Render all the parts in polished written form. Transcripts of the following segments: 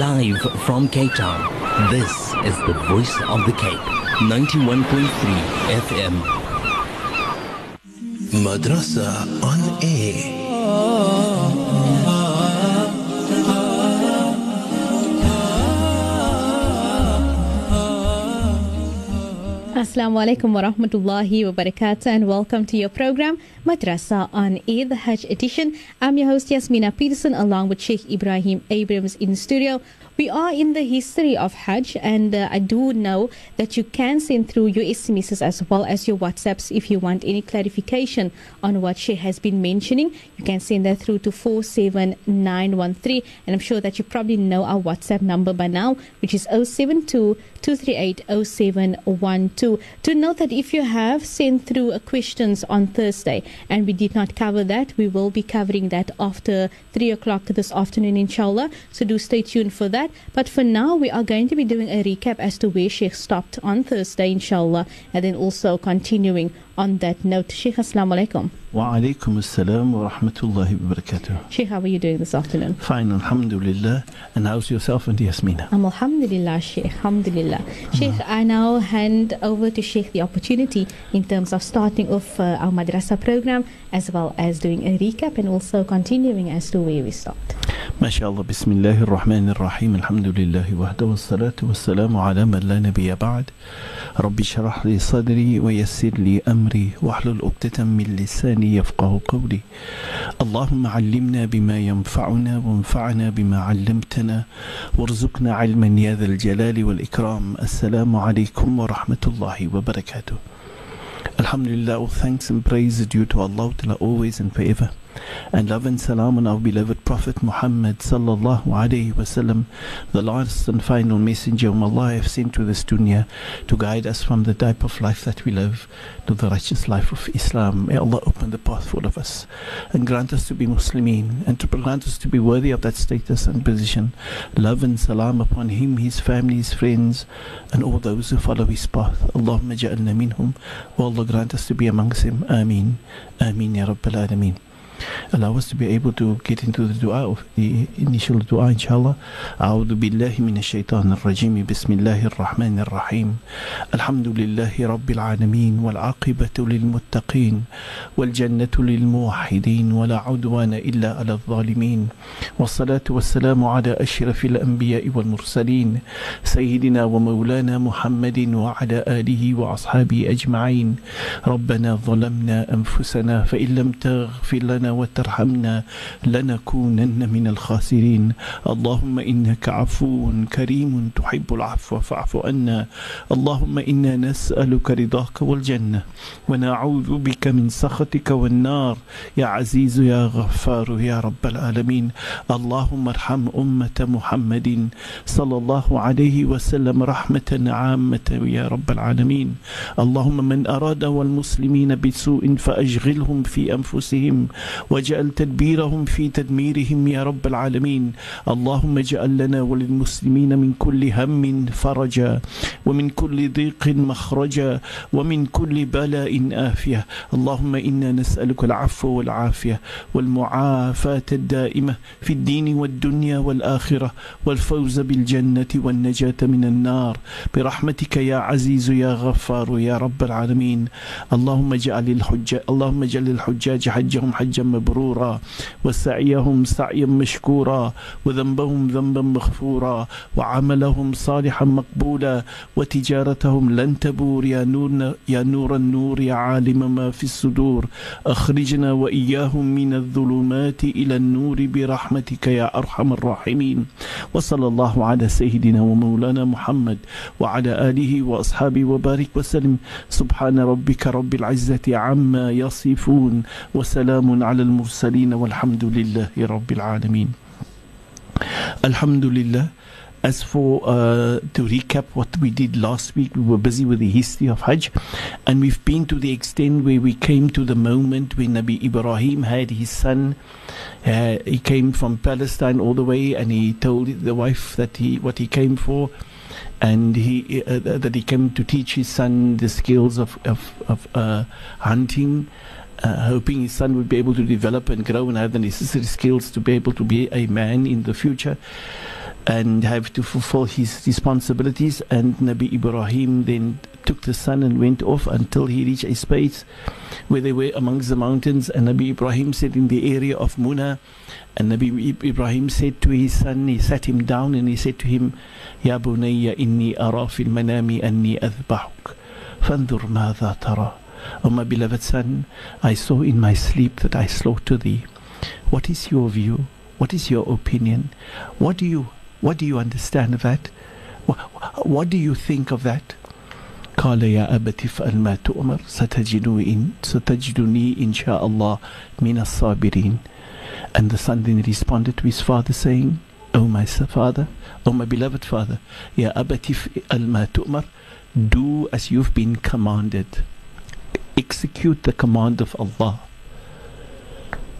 Live from Cape Town, this is the Voice of the Cape, 91.3 FM. Madrasa on air. Assalamu alaikum wa rahmatullahi wa barakatuh, and welcome to your program Madrasa on Air, the Hajj edition. I'm your host Yasmina Peterson, along with Sheikh Ebrahim Abrahams in studio. We are in the history of Hajj, and I do know that you can send through your SMSs as well as your WhatsApps if you want any clarification on what Sheikh has been mentioning. You can send that through to 47913, and I'm sure that you probably know our WhatsApp number by now, which is 072-238-0712. To note that if you have sent through questions on Thursday and we did not cover that, we will be covering that after 3 o'clock this afternoon, inshallah. So do stay tuned for that. But for now, we are going to be doing a recap as to where Sheikh stopped on Thursday, inshallah, and then also continuing on that note. Sheikh, assalamu alaikum. Wa alaikum assalam wa rahmatullahi wa barakatuh. Sheikh, how are you doing this afternoon? Fine, alhamdulillah. And how's yourself and Yasmina? Alhamdulillah, Sheikh, alhamdulillah. Sheikh, I now hand over to Sheikh the opportunity in terms of starting off our madrasa program, as well as doing a recap and also continuing as to where we stopped. MashaAllah, bismillahir rahmanir rahim, alhamdulillahi wahda wa salatu wa salamu ala man la nabiyya ba'd. Rabbi shrah li sadri wa yassir li amri واحلل عقدة من لساني يفقه قولي اللهم علمنا بما ينفعنا وانفعنا بما علمتنا وارزقنا علما يا ذا الجلال والإكرام السلام عليكم ورحمة الله وبركاته. Alhamdulillah, all thanks and praise due to Allah always and forever, and love and salam on our beloved Prophet Muhammad sallallahu alaihi wasallam, the last and final messenger whom Allah have sent to this dunya to guide us from the type of life that we live to the righteous life of Islam. May Allah open the path for all of us and grant us to be Muslimin, and to grant us to be worthy of that status and position. Love and salam upon him, his family, his friends, and all those who follow his path. Allahumma ja'alna minhum, wa Allah grant us to be amongst him. Ameen. Ameen ya Rabbil Alameen. Allow us to be able to get into the dua of the initial dua, inshallah. A'udhu billahi minash shaitanir rajim. Bismillahir rahmanir rahim. Alhamdulillahi rabbil alameen. Wal aqibatu lil muttaqin. Wal jannatu lil muwahhidin. Wala udwana illa ala adh-dhalimin. Was salatu was salamu ala ashrafil anbiya'i wal mursalin. Sayyidina wa maulana Muhammadin wa ala alihi wa ashabihi ajma'in. Rabbana zalamna anfusana fa in lam taghfir lana وترحمنا لنكونن من الخاسرين اللهم إنك عفو كريم تحب العفو فاعف عنا اللهم إنا نسألك رضاك والجنة ونعوذ بك من سخطك والنار يا عزيز يا غفار يا رب العالمين اللهم ارحم أمة محمد صلى الله عليه وسلم رحمة عامة يا رب العالمين اللهم من أراد والمسلمين بسوء فأشغلهم في أنفسهم وجعل تدبيرهم في تدميرهم يا رب العالمين اللهم اجعل لنا وللمسلمين من كل هم فرجا ومن كل ضيق مخرجا ومن كل بلاء آفية اللهم إنا نسألك العفو والعافية والمعافاة الدائمة في الدين والدنيا والآخرة والفوز بالجنة والنجاة من النار برحمتك يا عزيز يا غفار يا رب العالمين اللهم اجعل الحجاج حجهم حجا مبرورا وسعيهم سعيا مشكورا وذنبهم ذنبا مغفورا وعملهم صالحا مقبولا وتجارتهم لن تبور يا نور النور يا عالم ما في الصدور أخرجنا وإياهم من الظلمات إلى النور برحمتك يا أرحم الراحمين وصلى الله على سيدنا ومولانا محمد وعلى آله وأصحابه وبارك وسلم سبحان ربك رب العزة عما يصفون وسلام على المرسلين والحمد لله رب العالمين. الحمد لله. As for to recap what we did last week, we were busy with the history of Hajj, and we've been to the extent where we came to the moment when Nabi Ibrahim had his son. He came from Palestine all the way, and he told the wife that what he came for, and that he came to teach his son the skills of hunting. Hoping his son would be able to develop and grow and have the necessary skills to be able to be a man in the future. and have to fulfill his responsibilities. And Nabi Ibrahim then took the son and went off until he reached a space where they were amongst the mountains, and Nabi Ibrahim said, in the area of Muna. And Nabi Ibrahim said to his son, he sat him down and he said to him, Ya bunayya inni ara fil manami anni adbahuk fanzur madha tara. Oh my beloved son, I saw in my sleep that I slaughter thee. What is your view? What is your opinion? What do you understand of that? What do you think of that? قال يا أبت افعل ما تؤمر ستجدني إن شاء الله من الصابرين. And the son then responded to his father saying, Oh my father, oh my beloved father, يا أبت افعل ما تؤمر, do as you've been commanded. Execute the command of Allah.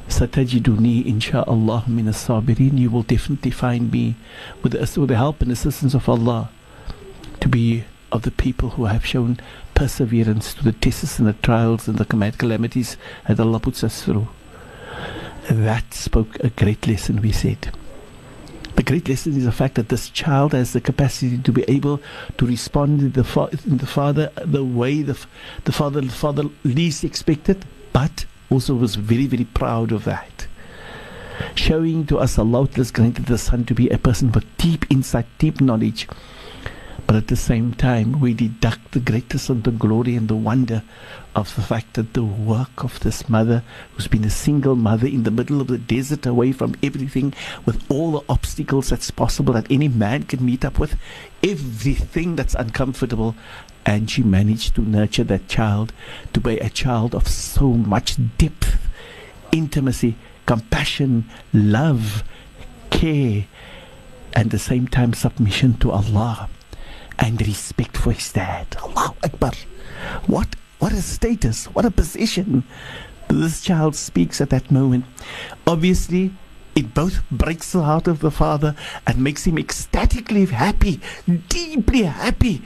Satajiduni insha'Allah min as-sabirin. You will definitely find me, with the help and assistance of Allah, to be of the people who have shown perseverance to the tests and the trials and the calamities that Allah puts us through. That spoke a great lesson, we said. The great lesson is the fact that this child has the capacity to be able to respond to the father the way the father least expected, but also was very, very proud of that. Showing to us Allah has granted the son to be a person with deep insight, deep knowledge. But at the same time, we deduct the greatness and the glory and the wonder of the fact that the work of this mother, who's been a single mother in the middle of the desert, away from everything, with all the obstacles that's possible that any man can meet up with, everything that's uncomfortable, and she managed to nurture that child to be a child of so much depth, intimacy, compassion, love, care, and at the same time submission to Allah and respect for his dad. Allahu Akbar. What a status, what a position this child speaks at that moment. Obviously, it both breaks the heart of the father and makes him ecstatically happy, deeply happy,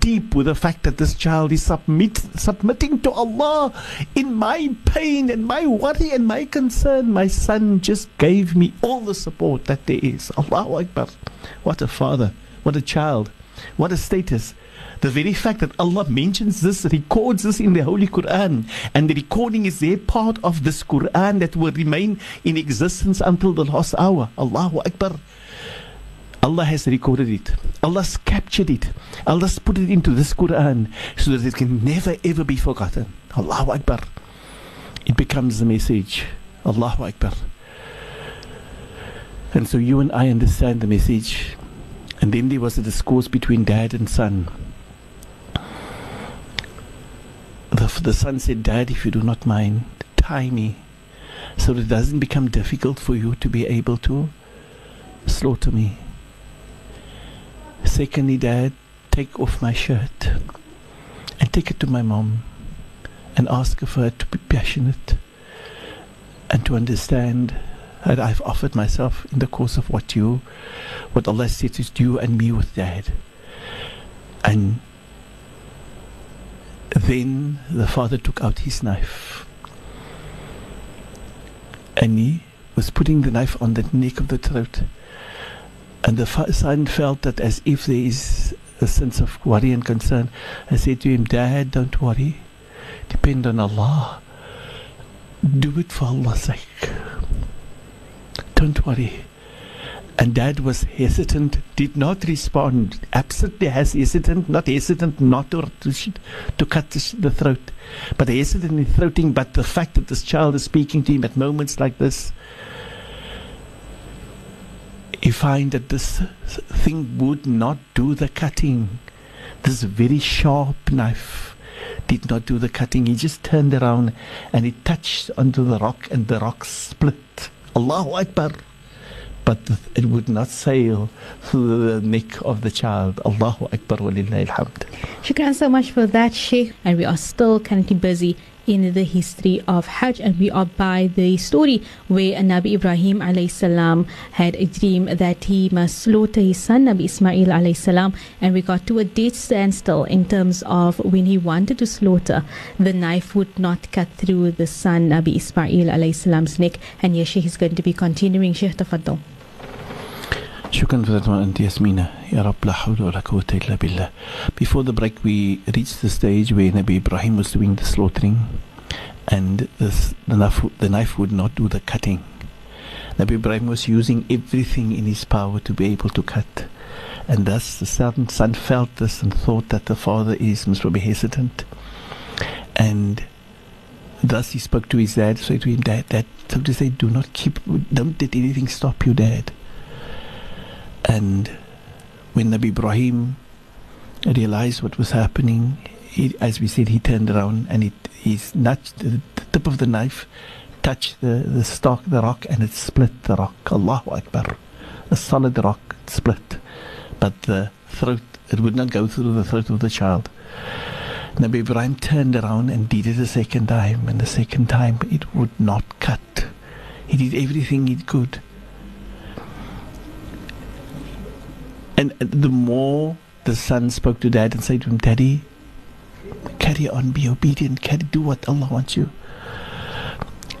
deep with the fact that this child is submitting to Allah. In my pain and my worry and my concern, my son just gave me all the support that there is. Allahu Akbar. What a father, what a child. What a status. The very fact that Allah mentions this, records this in the Holy Quran, and the recording is a part of this Quran that will remain in existence until the last hour. Allahu Akbar. Allah has recorded it. Allah's captured it. Allah's put it into this Quran so that it can never ever be forgotten. Allahu Akbar. It becomes the message. Allahu Akbar. And so you and I understand the message. And then there was a discourse between dad and son. The son said, Dad, if you do not mind, tie me so that it doesn't become difficult for you to be able to slaughter me. Secondly, Dad, take off my shirt and take it to my mom and ask her for her to be passionate and to understand that I've offered myself in the course of what Allah said is you and me with Dad. And then the father took out his knife, and he was putting the knife on the neck of the throat, and the son felt that as if there is a sense of worry and concern. I said to him, Dad, don't worry, depend on Allah, do it for Allah's sake. Don't worry. And Dad was hesitant, did not respond, absolutely hesitant, not hesitant not to cut the throat, but hesitant in throating. But the fact that this child is speaking to him at moments like this, you find that this thing would not do the cutting. This very sharp knife did not do the cutting. He just turned around and it touched onto the rock, and the rock split. Allahu Akbar. But it would not sail through the neck of the child. Allahu Akbar wa lillahi alhamd. Shukran so much for that, Sheikh. And we are still currently busy in the history of Hajj, and we are by the story where Nabi Ibrahim alayhi salam had a dream that he must slaughter his son Nabi Ismail alayhi salam, and we got to a dead standstill in terms of when he wanted to slaughter, the knife would not cut through the son Nabi Ismail alayhi salam's neck. And Sheikh is going to be continuing. Sheikh, tafaddal. Shukran for that one, and Yasmina. Ya Rab, la hawla wa la quwwata illa billah. Before the break, we reached the stage where Nabi Ibrahim was doing the slaughtering, and the knife would not do the cutting. Nabi Ibrahim was using everything in his power to be able to cut. And thus the son felt this and thought that the father must be hesitant. And thus he spoke to his dad, said to him, Dad, so to say, don't let anything stop you, Dad. And when Nabi Ibrahim realized what was happening, he turned around and he nudged the tip of the knife, touched the rock, and it split the rock. Allahu Akbar. A solid rock split. But it would not go through the throat of the child. Nabi Ibrahim turned around and did it a second time, and the second time it would not cut. He did everything he could. And the more the son spoke to Dad and said to him, Daddy, carry on, be obedient, do what Allah wants you.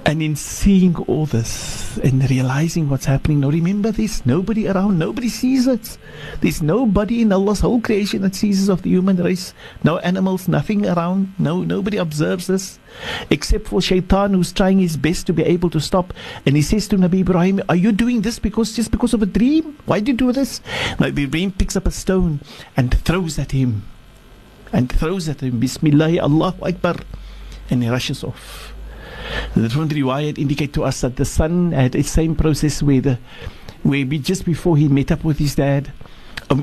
And in seeing all this and realizing what's happening, now remember, there's nobody around, nobody sees it. There's nobody in Allah's whole creation that sees of the human race. No animals, nothing around, nobody observes this. Except for Shaitan, who's trying his best to be able to stop. And he says to Nabi Ibrahim, are you doing this just because of a dream? Why do you do this? Nabi Ibrahim picks up a stone and throws at him. Bismillah, Allahu Akbar. And he rushes off. The different riwayat indicate to us that the son had the same process where just before he met up with his dad,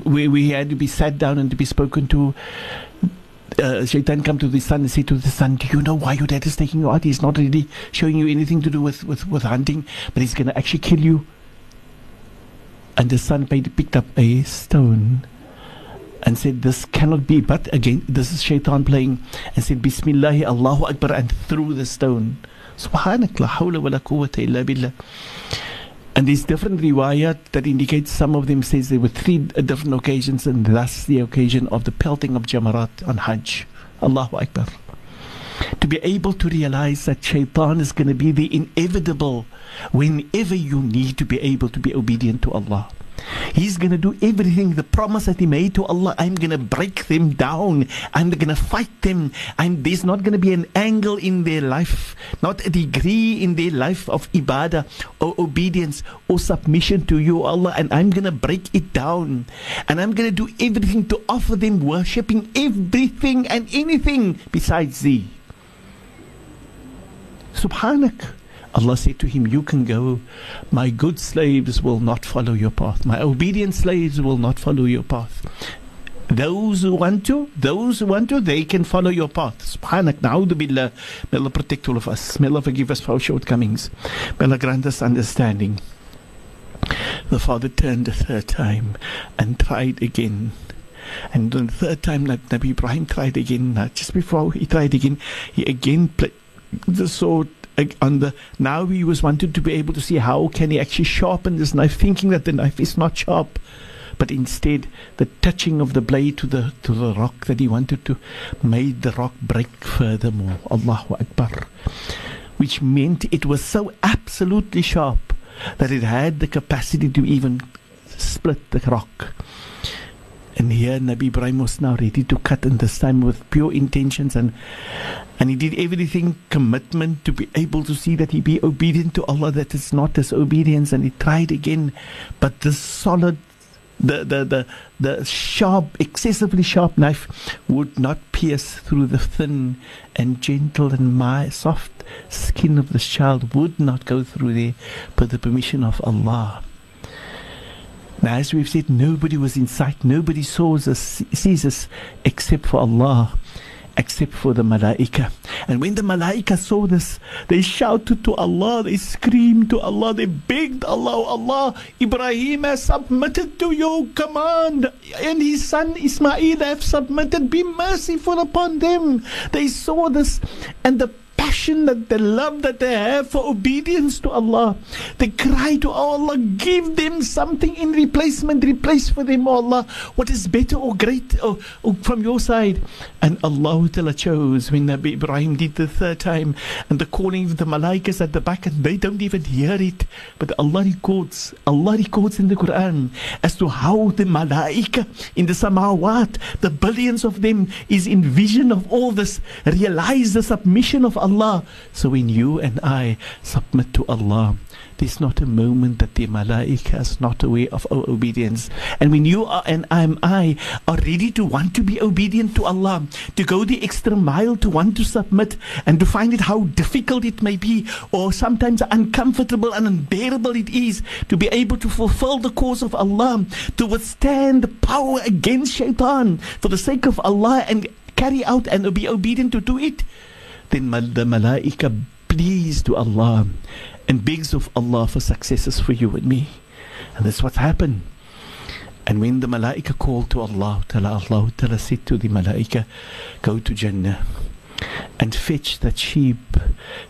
where he had to be sat down and to be spoken to. Shaitan come to the son and say to the son, do you know why your dad is taking you out? He's not really showing you anything to do with hunting, but he's going to actually kill you. And the son picked up a stone and said, this cannot be. But again, this is Shaitan playing, and said, Bismillah, Allahu Akbar, and threw the stone. Subhanallah, hawla wa la quwwata illa billah. And there's different riwayat that indicates, some of them says there were three different occasions, and thus the occasion of the pelting of Jamarat on Hajj. Allahu Akbar. To be able to realize that Shaitan is going to be the inevitable whenever you need to be able to be obedient to Allah. He's going to do everything. The promise that he made to Allah, I'm going to break them down, I'm going to fight them, and there's not going to be an angle in their life, not a degree in their life of ibadah or obedience or submission to you, Allah, and I'm going to break it down, and I'm going to do everything to offer them worshipping everything and anything besides thee. Subhanak. Allah said to him, you can go. My good slaves will not follow your path. My obedient slaves will not follow your path. Those who want to, they can follow your path. Subhanak, na'udhu billah. May Allah protect all of us. May Allah forgive us for our shortcomings. May Allah grant us understanding. The father turned a third time and tried again. And the third time, Nabi Ibrahim tried again. Just before he tried again, he again played the sword. Now he was wanted to be able to see how can he actually sharpen this knife, thinking that the knife is not sharp, but instead the touching of the blade to the rock that he wanted to made the rock break furthermore. Allahu Akbar. Which meant it was so absolutely sharp that it had the capacity to even split the rock. And here Nabi Ibrahim was now ready to cut, and this time with pure intentions, and he did everything, commitment to be able to see that he be obedient to Allah, that it's not disobedience, and he tried again. But the solid, the sharp, excessively sharp knife would not pierce through the thin and gentle and soft skin of this child, would not go through there, but the permission of Allah. Now, as we've said, nobody was in sight, nobody sees us except for Allah, except for the Malaika. And when the Malaika saw this, they shouted to Allah, they screamed to Allah, they begged Allah, oh Allah, Ibrahim has submitted to your command, and his son Ismail have submitted, be merciful upon them. They saw this, and the passion, that the love that they have for obedience to Allah. They cry to Allah, give them something in replacement, replace for them, O Allah, what is better or great or from your side. And Allah Ta'ala chose when Nabi Ibrahim did the third time, and the calling of the malaikas at the back, and they don't even hear it, but Allah records in the Quran as to how the malaika in the samawat, the billions of them, is in vision of all this, realize the submission of Allah. So when you and I submit to Allah, there's not a moment that the malaika is not aware of our obedience. And when you are, and I are ready to want to be obedient to Allah, to go the extra mile, to want to submit, and to find it how difficult it may be, or sometimes uncomfortable and unbearable it is, to be able to fulfill the cause of Allah, to withstand the power against shaitan for the sake of Allah, and carry out and be obedient to do it, then the malaika pleads to Allah and begs of Allah for successes for you and me. And that's what happened. And when the malaika called to Allah, Allah Ta'ala said to the malaika, go to Jannah and fetch that sheep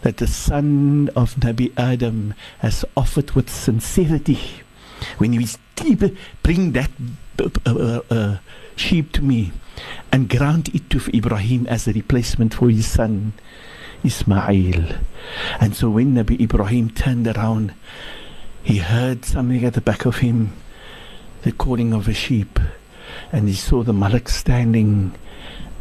that the son of Nabi Adam has offered with sincerity. When he was deep, bring that sheep to me and grant it to Ibrahim as a replacement for his son Ismail. And so when Nabi Ibrahim turned around, he heard something at the back of him, the calling of a sheep, and he saw the Malik standing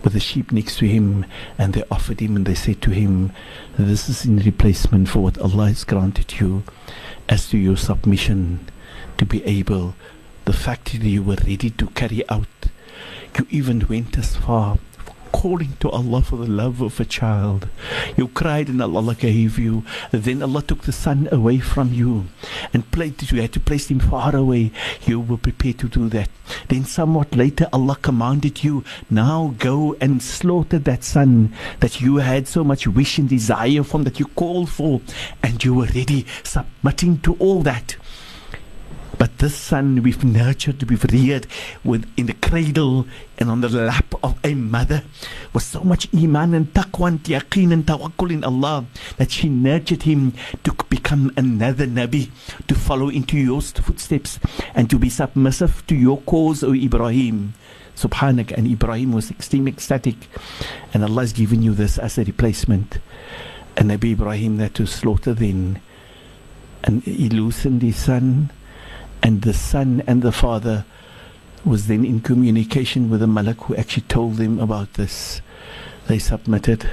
with the sheep next to him, and they offered him, and they said to him, this is in replacement for what Allah has granted you as to your submission, to be able, the fact that you were ready to carry out, you even went as far calling to Allah for the love of a child. You cried and Allah gave you. Then Allah took the son away from you and you had to place him far away. You were prepared to do that. Then somewhat later Allah commanded you, now go and slaughter that son that you had so much wish and desire from, that you called for, and you were ready, submitting to all that. But this son we've nurtured, we've reared in the cradle and on the lap of a mother with so much iman and taqwa and yaqeen and tawakkul in Allah, that she nurtured him to become another Nabi, to follow into your footsteps and to be submissive to your cause, O Ibrahim. Subhanak. And Ibrahim was extremely ecstatic, and Allah has given you this as a replacement. And Nabi Ibrahim had to slaughter then, and he loosened his son, and the son and the father was then in communication with the Malak who actually told them about this. They submitted,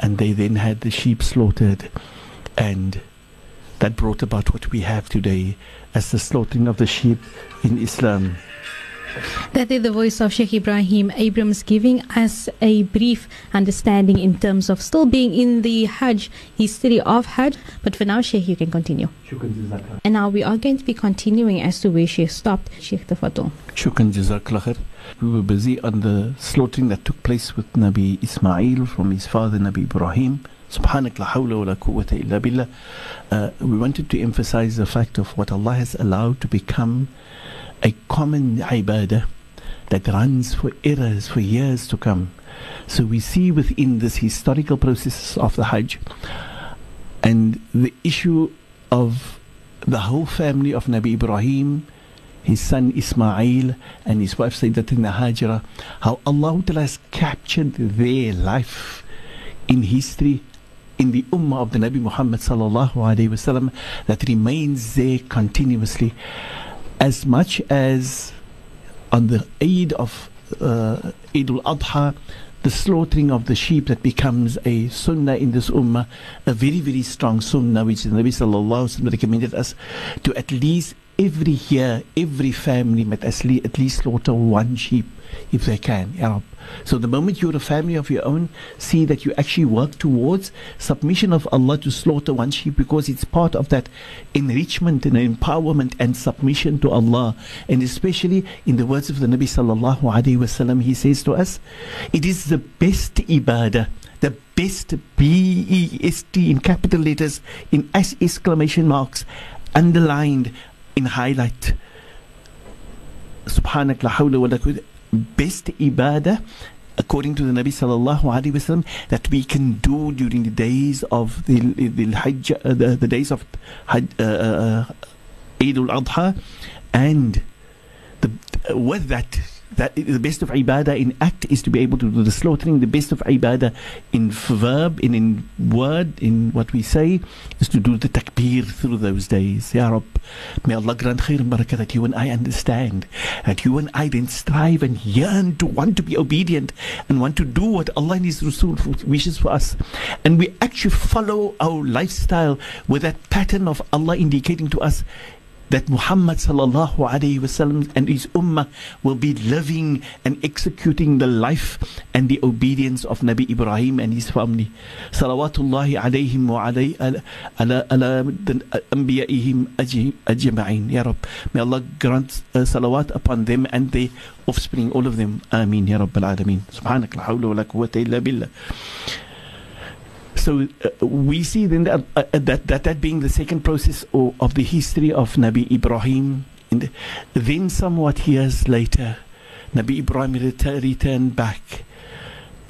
and they then had the sheep slaughtered, and that brought about what we have today as the slaughtering of the sheep in Islam. That is the voice of Sheikh Ebrahim Abrahams giving us a brief understanding in terms of still being in the Hajj, history of Hajj. But for now, Sheikh, you can continue. Shukran Jazakallah. And now we are going to be continuing as to where Sheikh stopped. Sheikh Tafatul. Shukran Jazakallah. We were busy on the slaughtering that took place with Nabi Ismail from his father Nabi Ibrahim. Subhanak la hawla wa la quwwata illa billah. We wanted to emphasize the fact of what Allah has allowed to become a common ibadah that runs for years to come. So we see within this historical process of the Hajj and the issue of the whole family of Nabi Ibrahim, his son Ismail and his wife Sayyidatina Hajra, how Allah has captured their life in history in the Ummah of the Nabi Muhammad sallallahu alaihi wasallam, that remains there continuously. As much as on the Eid of Eid al-Adha, the slaughtering of the sheep that becomes a sunnah in this ummah, a very, very strong sunnah, which the Nabi sallallahu alaihi wasallam recommended us to at least every year, every family must at least slaughter one sheep if they can. So the moment you're a family of your own, see that you actually work towards submission of Allah to slaughter one sheep, because it's part of that enrichment and empowerment and submission to Allah. And especially in the words of the Nabi sallallahu alaihi wasallam, he says to us, it is the best ibadah, the best B-E-S-T in capital letters, in exclamation marks, underlined in highlight. Subhanak la hawla wa la quwwata. Best ibadah according to the Nabi sallallahu alaihi wasallam, that we can do during the days of the Hajj, the days of Hajj, Eid al-Adha, and with that the best of ibadah in act is to be able to do the slaughtering. The best of ibadah in verb, in word, in what we say, is to do the takbir through those days. Ya Rabb, may Allah grant khair and barakah, that you and I understand, that you and I then strive and yearn to want to be obedient and want to do what Allah and His Rasul wishes for us, and we actually follow our lifestyle with that pattern of Allah indicating to us that Muhammad sallallahu alayhi wasallam and his ummah will be living and executing the life and the obedience of Nabi Ibrahim and his family. Salawatullahi alayhim wa alayhi ala anbiya'ihim ajma'in. Ya Rabb, may Allah grant salawat upon them and their offspring, all of them. Ameen, Ya Rabbil Alameen. Subhanak la hawla wa la quwwata illa billah. So we see then that being the second process of the history of Nabi Ibrahim. And then somewhat years later, Nabi Ibrahim returned back.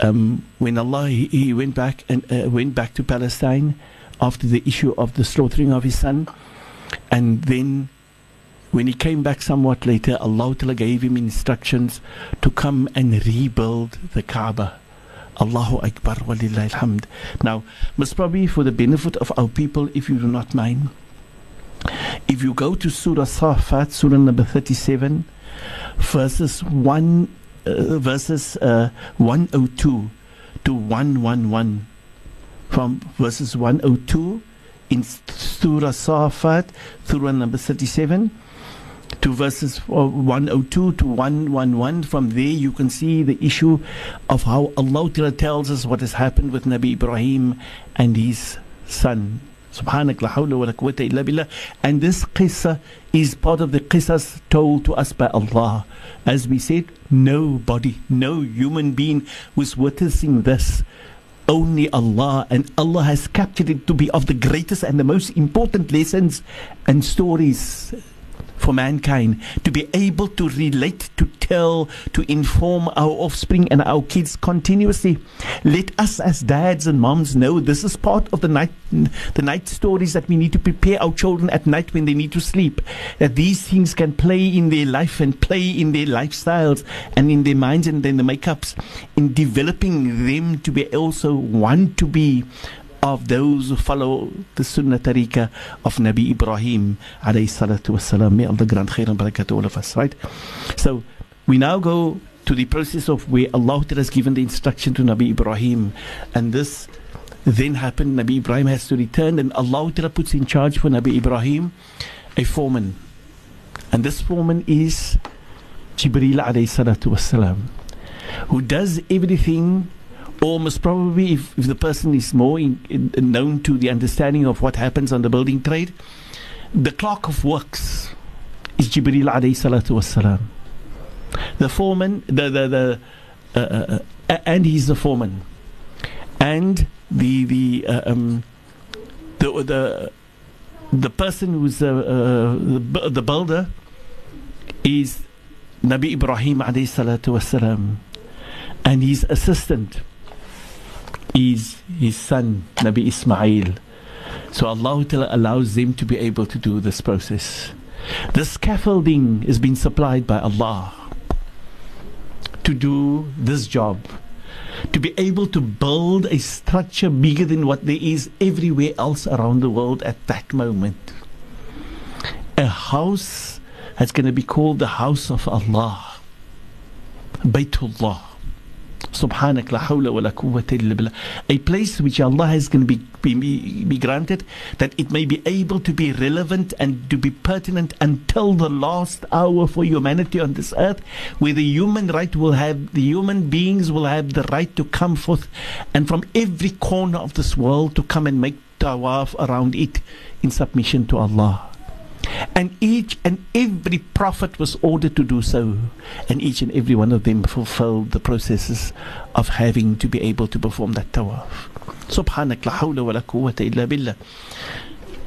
When Allah, he went back and to Palestine after the issue of the slaughtering of his son. And then when he came back somewhat later, Allah gave him instructions to come and rebuild the Kaaba. Allahu Akbar, walillahil hamd. Now, most probably for the benefit of our people, if you do not mind, if you go to Surah Safat, Surah number 37, verses 102 to 111, from verses 102 in Surah Safat, Surah number 37, to verses 102 to 111. From there you can see the issue of how Allah tells us what has happened with Nabi Ibrahim and his son. Subhanak la hawla wa la quwwata illa billah. And this qissa is part of the qissas told to us by Allah. As we said, nobody, no human being was witnessing this, only Allah, and Allah has captured it to be of the greatest and the most important lessons and stories for mankind, to be able to relate, to tell, to inform our offspring and our kids continuously. Let us as dads and moms know this is part of the night stories that we need to prepare our children at night when they need to sleep, that these things can play in their life and play in their lifestyles and in their minds and in their makeups, in developing them to be also one to be of those who follow the Sunnah Tariqah of Nabi Ibrahim alayhi salatu wasalam. May Allah grant khair and barakah to all of us, right? So we now go to the process of where Allah has given the instruction to Nabi Ibrahim, and this then happened. Nabi Ibrahim has to return, and Allah puts in charge for Nabi Ibrahim a foreman, and this foreman is Jibreel alayhi salatu wasalam, who does everything. Almost probably, if the person is more known to the understanding of what happens on the building trade, the clerk of works is Jibreel alayhi salatu wassalam. The foreman, and he's the foreman, and the person who's the builder is Nabi Ibrahim alayhi salatu wassalam, and his assistant is his son Nabi Ismail. So Allah allows them to be able to do this process. The scaffolding has been supplied by Allah to do this job, to be able to build a structure bigger than what there is everywhere else around the world at that moment. A house that's going to be called the house of Allah, Baytullah. Subhanak la hawla wa la quwwata illa billah. A place which Allah is going to be granted, that it may be able to be relevant and to be pertinent until the last hour for humanity on this earth, where the human beings will have the right to come forth and from every corner of this world to come and make tawaf around it in submission to Allah. And each and every prophet was ordered to do so, and each and every one of them fulfilled the processes of having to be able to perform that tawaf. Subhanak la hawla wa la quwwata illa billah.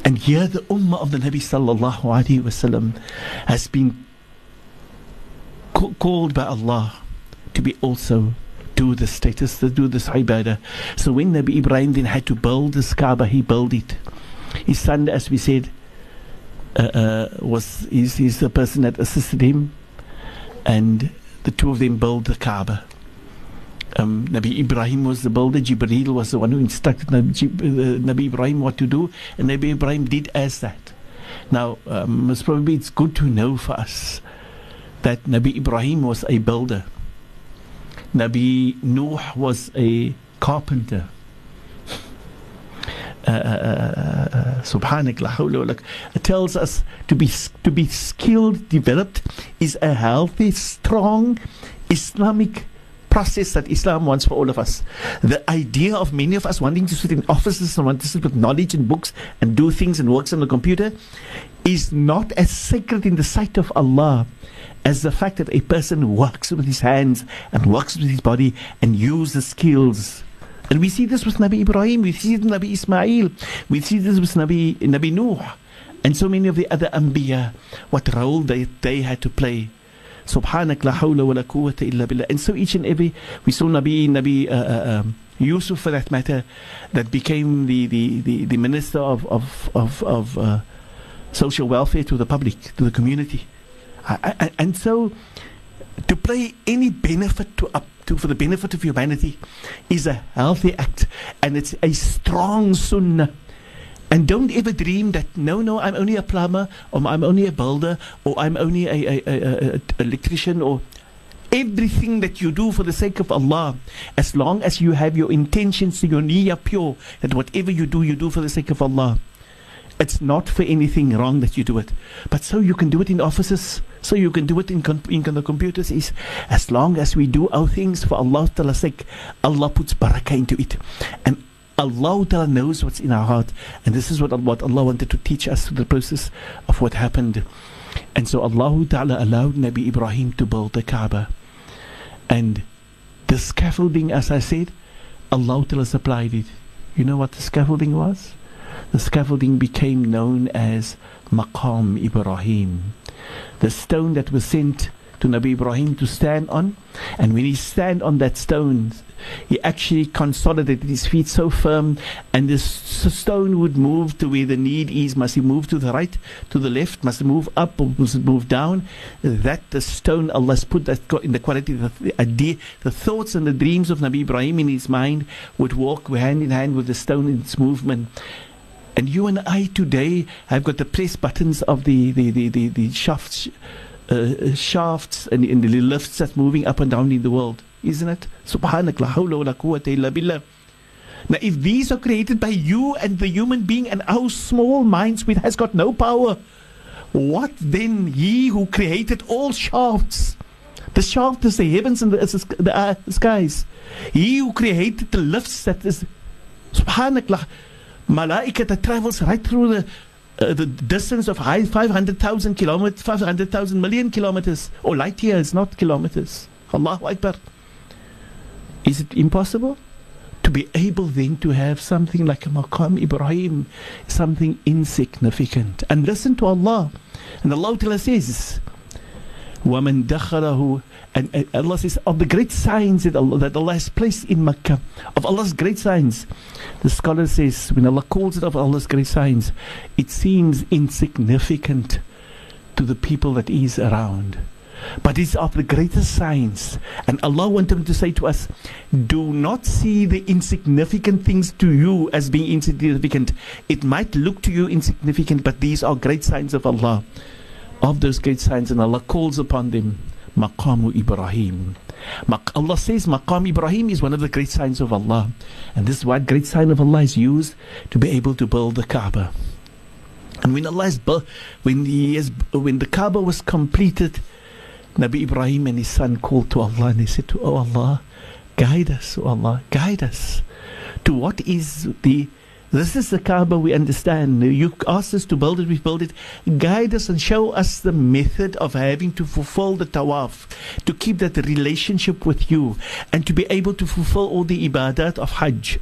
And here the ummah of the Nabi sallallahu alaihi wasallam has been called by Allah to be also do the status, to do this ibadah. So when Nabi Ibrahim then had to build this Kaaba, he built it. His son, as we said, is the person that assisted him, and the two of them built the Kaaba. Nabi Ibrahim was the builder, Jibreel was the one who instructed Nabi Ibrahim what to do, and Nabi Ibrahim did as that. Now, most probably it's good to know for us that Nabi Ibrahim was a builder, Nabi Nuh was a carpenter. Subhanallah, it tells us to be skilled, developed is a healthy, strong Islamic process that Islam wants for all of us. The idea of many of us wanting to sit in offices and wanting to sit with knowledge and books and do things and works on the computer is not as sacred in the sight of Allah as the fact that a person works with his hands and works with his body and uses the skills. And we see this with Nabi Ibrahim, we see it with Nabi Ismail, we see this with Nabi Nuh, and so many of the other Anbiya, what role they had to play. Subhanak la hawla wa la quwwata illa billah. And so each and every, we saw Nabi Yusuf for that matter, that became the minister of social welfare to the public, to the community. And so to play any benefit for the benefit of humanity is a healthy act, and it's a strong sunnah. And don't ever dream that no, I'm only a plumber, or I'm only a builder, or I'm only an electrician, or everything that you do for the sake of Allah, as long as you have your intentions, your niyyah pure, that whatever you do for the sake of Allah. It's not for anything wrong that you do it, but so you can do it in offices, so you can do it in the computers. Is as long as we do our things for Allah Ta'ala's sake, Allah puts barakah into it, and Allah Ta'ala knows what's in our heart. And this is what Allah wanted to teach us through the process of what happened. And so Allah Ta'ala allowed Nabi Ibrahim to build the Kaaba, and the scaffolding, as I said, Allah Ta'ala supplied it. You know what the scaffolding was? The scaffolding became known as Maqam Ibrahim, the stone that was sent to Nabi Ibrahim to stand on. And when he stand on that stone, he actually consolidated his feet so firm, and this stone would move to where the need is. Must he move to the right, to the left, must he move up, or must he move down? That the stone, Allah put that in the quality, the thoughts and the dreams of Nabi Ibrahim in his mind would walk hand in hand with the stone in its movement. And you and I today have got the press buttons of the shafts, and the lifts that's moving up and down in the world, isn't it? Subhanak la hawla wa la quwwata illa billah. Now, if these are created by you and the human being and our small minds, which has got no power, what then He who created all shafts? The shaft is the heavens and the skies. He who created the lifts, that is Subhanak la Malaika, that travels right through the distance of 500,000 million kilometers, or light years, not kilometers. Allahu Akbar. Is it impossible to be able then to have something like a Maqam Ibrahim, something insignificant? And listen to Allah. And Allah Ta'ala says, وَمَنْ دَخَلَهُ. And Allah says, of the great signs that Allah has placed in Makkah, of Allah's great signs, the scholar says, when Allah calls it of Allah's great signs, it seems insignificant to the people that is around, but it's of the greatest signs. And Allah wants him to say to us, do not see the insignificant things to you as being insignificant. It might look to you insignificant, but these are great signs of Allah. Of those great signs, and Allah calls upon them, Maqamu Ibrahim. Allah says Maqam Ibrahim is one of the great signs of Allah, and this one great sign of Allah is used to be able to build the Kaaba. And when Allah when the Kaaba was completed, Nabi Ibrahim and his son called to Allah, and he said to Allah, guide us, O Allah, guide us to what is the. This is the Kaaba, we understand. You asked us to build it, we build it. Guide us and show us the method of having to fulfill the tawaf, to keep that relationship with you, and to be able to fulfill all the ibadat of Hajj.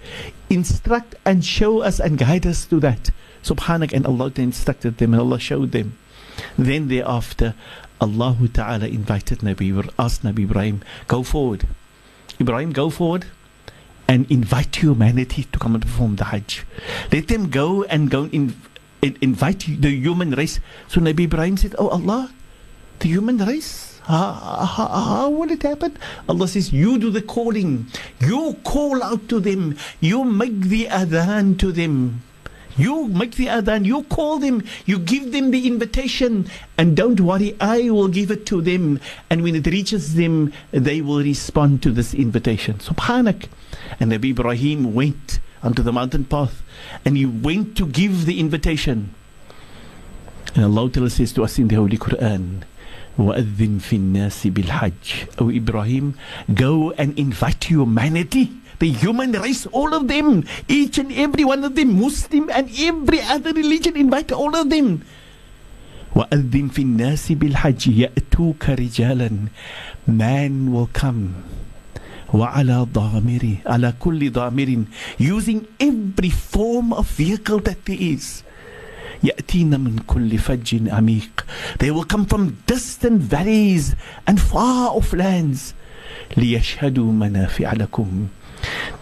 Instruct and show us and guide us to that. Subhanak. And Allah instructed them, and Allah showed them. Then thereafter, Allah Ta'ala invited asked Nabi Ibrahim, go forward. Ibrahim, go forward and invite humanity to come and perform the Hajj. Let them go and invite the human race. So Nabi Ibrahim said, oh Allah, the human race, how will it happen? Allah says, you do the calling, you call out to them, you make the adhan to them, you make the adhan, you call them, you give them the invitation, and don't worry, I will give it to them, and when it reaches them, they will respond to this invitation. Subhanak. And Nabi Ibrahim went onto the mountain path, and he went to give the invitation. And Allah says to us in the Holy Quran, وَأَذِّن فِي النَّاسِ بِالْحَجِّ. O Ibrahim, go and invite humanity, the human race, all of them, each and every one of them, Muslim and every other religion, invite all of them. وَأَذِّن فِي النَّاسِ بِالْحَجِّ يَأْتُوكَ رِجَالًا. Man will come. وَعَلَى ضَامِرِ, عَلَى كُلِّ ضَامِرٍ, using every form of vehicle that there is. يَأْتِينَ مِنْ كُلِّ فَجٍّ عَمِيقٍ. They will come from distant valleys and far off lands. لِيَشْهَدُوا مَنَافِعَ لَكُمْ,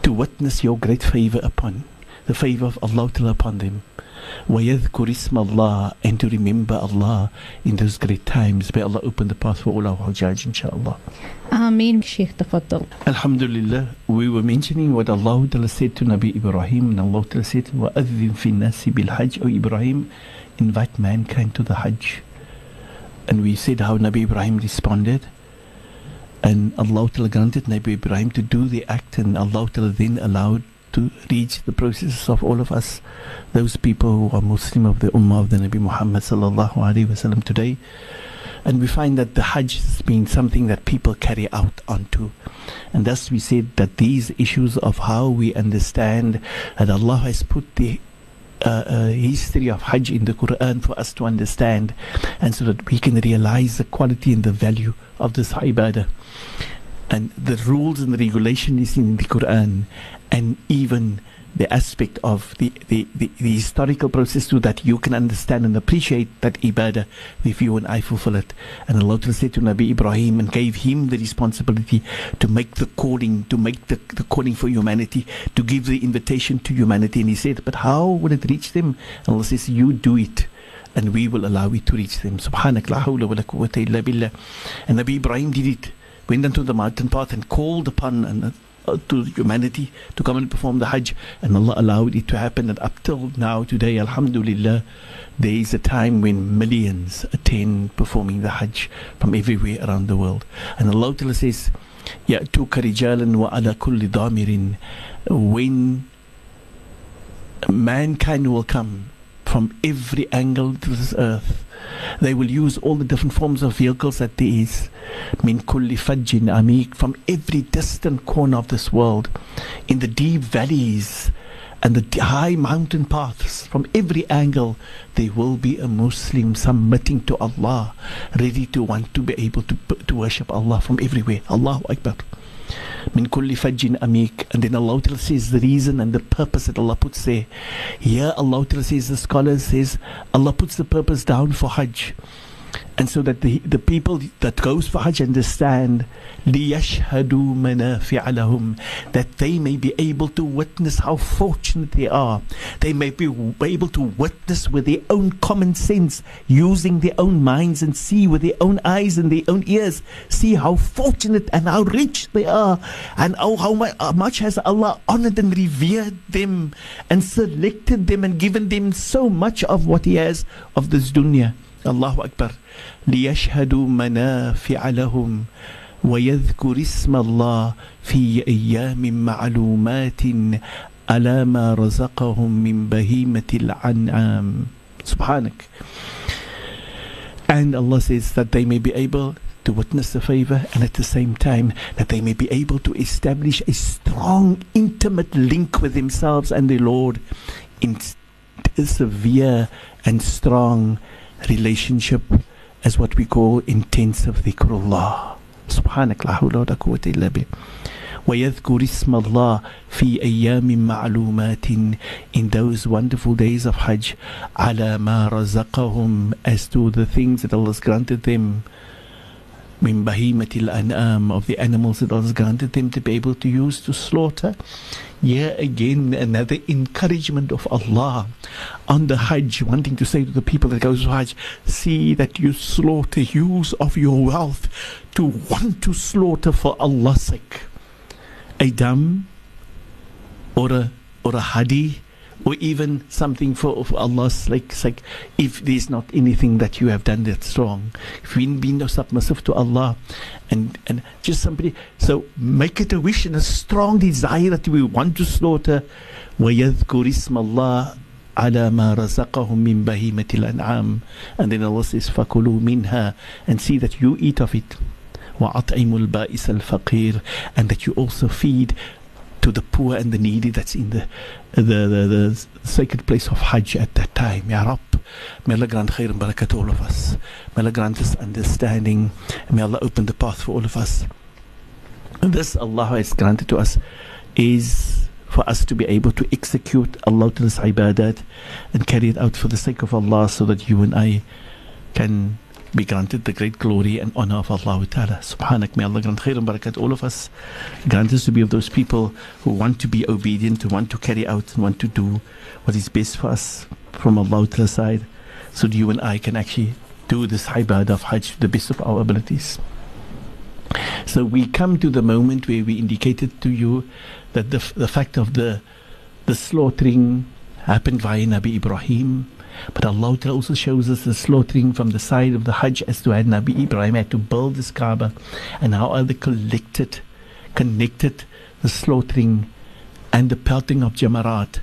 to witness your great favor upon, the favor of Allah upon them. وَيَذْكُرِ اسْمَ اللَّهِ, and to remember Allah in those great times. May Allah open the path for all our Hajjaj, inshaAllah. Ameen. Sheikh, tafaddal. Alhamdulillah, we were mentioning what Allah said to Nabi Ibrahim, and Allah said, وَأَذِّن فِي النَّاسِ بِالْحَجِّ. O Ibrahim, invite mankind to the Hajj. And we said how Nabi Ibrahim responded, and Allah granted Nabi Ibrahim to do the act, and Allah then allowed to reach the process of all of us, those people who are Muslim of the Ummah of the Nabi Muhammad sallallahu alaihi wasallam today. And we find that the Hajj has been something that people carry out onto. And thus we said that these issues of how we understand that Allah has put the history of Hajj in the Quran for us to understand, and so that we can realize the quality and the value of this ibadah. And the rules and the regulation is in the Quran, and even the aspect of the historical process, so that you can understand and appreciate that ibadah if you and I fulfill it. And Allah said to Nabi Ibrahim and gave him the responsibility to make the calling, to make the calling for humanity, to give the invitation to humanity. And he said, but how will it reach them? Allah says, you do it, and we will allow it to reach them. Subhanak la hawla wa la quwwata illa billah. And Nabi Ibrahim did it, went onto the mountain path and called upon to humanity to come and perform the Hajj, and Allah allowed it to happen. And up till now today, alhamdulillah, there is a time when millions attend performing the Hajj from everywhere around the world. And Allah says, يَأْتُوكَ رِجَالًا وَعَلَى كُلِّ ضَامِرٍ. When mankind will come from every angle to this earth, they will use all the different forms of vehicles that there is. Min kulli fajjin amik, from every distant corner of this world, in the deep valleys and the high mountain paths, from every angle, there will be a Muslim submitting to Allah, ready to want to be able to worship Allah from everywhere. Allahu Akbar. Min kulli fajjin amik. And then Allah says the reason and the purpose that Allah puts there. Here Allah says, the scholar says, Allah puts the purpose down for Hajj, and so that the people that goes for Hajj understand لِيَشْهَدُوا مَنَافِعَ لَهُمْ, that they may be able to witness how fortunate they are. They may be able to witness with their own common sense, using their own minds, and see with their own eyes and their own ears, see how fortunate and how rich they are, and how much has Allah honored and revered them and selected them and given them so much of what He has of this dunya. Allahu Akbar. لِيَشْهَدُوا مَنَافِعَ لَهُمْ وَيَذْكُرِ اسْمَ اللَّهِ فِي أَيَّامٍ مَعْلُومَاتٍ عَلَى مَا رَزَقَهُمْ مِنْ بَهِيمَةِ الْأَنْعَامِ. Subhanak. And Allah says that they may be able to witness the favor, and at the same time that they may be able to establish a strong, intimate link with themselves and their Lord in severe and strong relationship, as what we call intensive dhikrullah. Subhanak la hawla wa la quwwata illa billah. وَيَذْكُرِ اسْمَ اللَّهِ فِي أَيَّامٍ مَعْلُومَاتٍ, in those wonderful days of Hajj, عَلَى مَا رَزَقَهُمْ, as to the things that Allah has granted them, min bahimatil an'am, of the animals that Allah granted them to be able to use to slaughter. Here again, another encouragement of Allah on the Hajj, wanting to say to the people that goes to Hajj, see that you slaughter, use of your wealth to want to slaughter for Allah's sake. A dam or a hadi, or even something for Allah's sake, if there's not anything that you have done that's wrong, if we've been no submissive to Allah, and just somebody, so make it a wish and a strong desire that we want to slaughter. وَيَذْكُرِ اسْمَ اللَّهِ عَلَى مَا رَزَقَهُمْ مِنْ بَهِيمَةِ الْأَنْعَامِ. And then Allah says فَكُلُوا مِنْهَا, and see that you eat of it. وَأَطْعِمُوا الْبَائِسَ الْفَقِيرِ, and that you also feed to the poor and the needy that's in the sacred place of Hajj at that time. Ya Rabb, may Allah grant khair and barakah to all of us. May Allah grant us understanding. May Allah open the path for all of us. And this Allah has granted to us is for us to be able to execute Allah to this ibadat and carry it out for the sake of Allah, so that you and I can be granted the great glory and honor of Allah Ta'ala. Subhanak, may Allah grant khair and barakat all of us. Grant us to be of those people who want to be obedient, who want to carry out and want to do what is best for us from Allah Ta'ala's side, so that you and I can actually do this ibadah of Hajj to the best of our abilities. So we come to the moment where we indicated to you that the fact of the slaughtering happened via Nabi Ibrahim. But Allah also shows us the slaughtering from the side of the Hajj, as to how Nabi Ibrahim had to build this Kaaba, and how Allah connected the slaughtering and the pelting of Jamarat,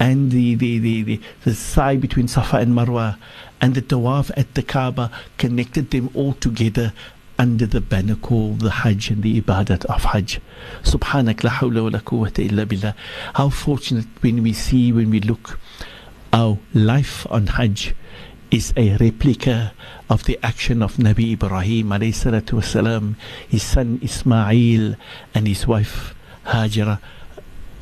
and the side between Safa and Marwa, and the Tawaf at the Kaaba, connected them all together under the banner called the Hajj and the Ibadat of Hajj. Subhanak la hawla wa la quwwata illa billah. How fortunate when we look. Our life on Hajj is a replica of the action of Nabi Ibrahim والسلام, his son Ismail, and his wife Hajra.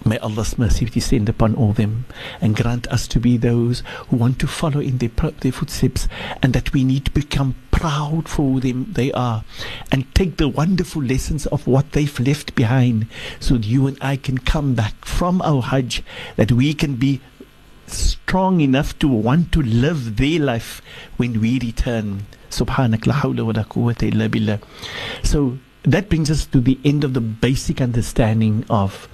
May Allah's mercy descend upon all them, and grant us to be those who want to follow in their footsteps, and that we need to become proud for them they are, and take the wonderful lessons of what they've left behind, so that you and I can come back from our Hajj, that we can be strong enough to want to live their life when we return. Subhanak la hawla wa la quwwata illa billah. So that brings us to the end of the basic understanding of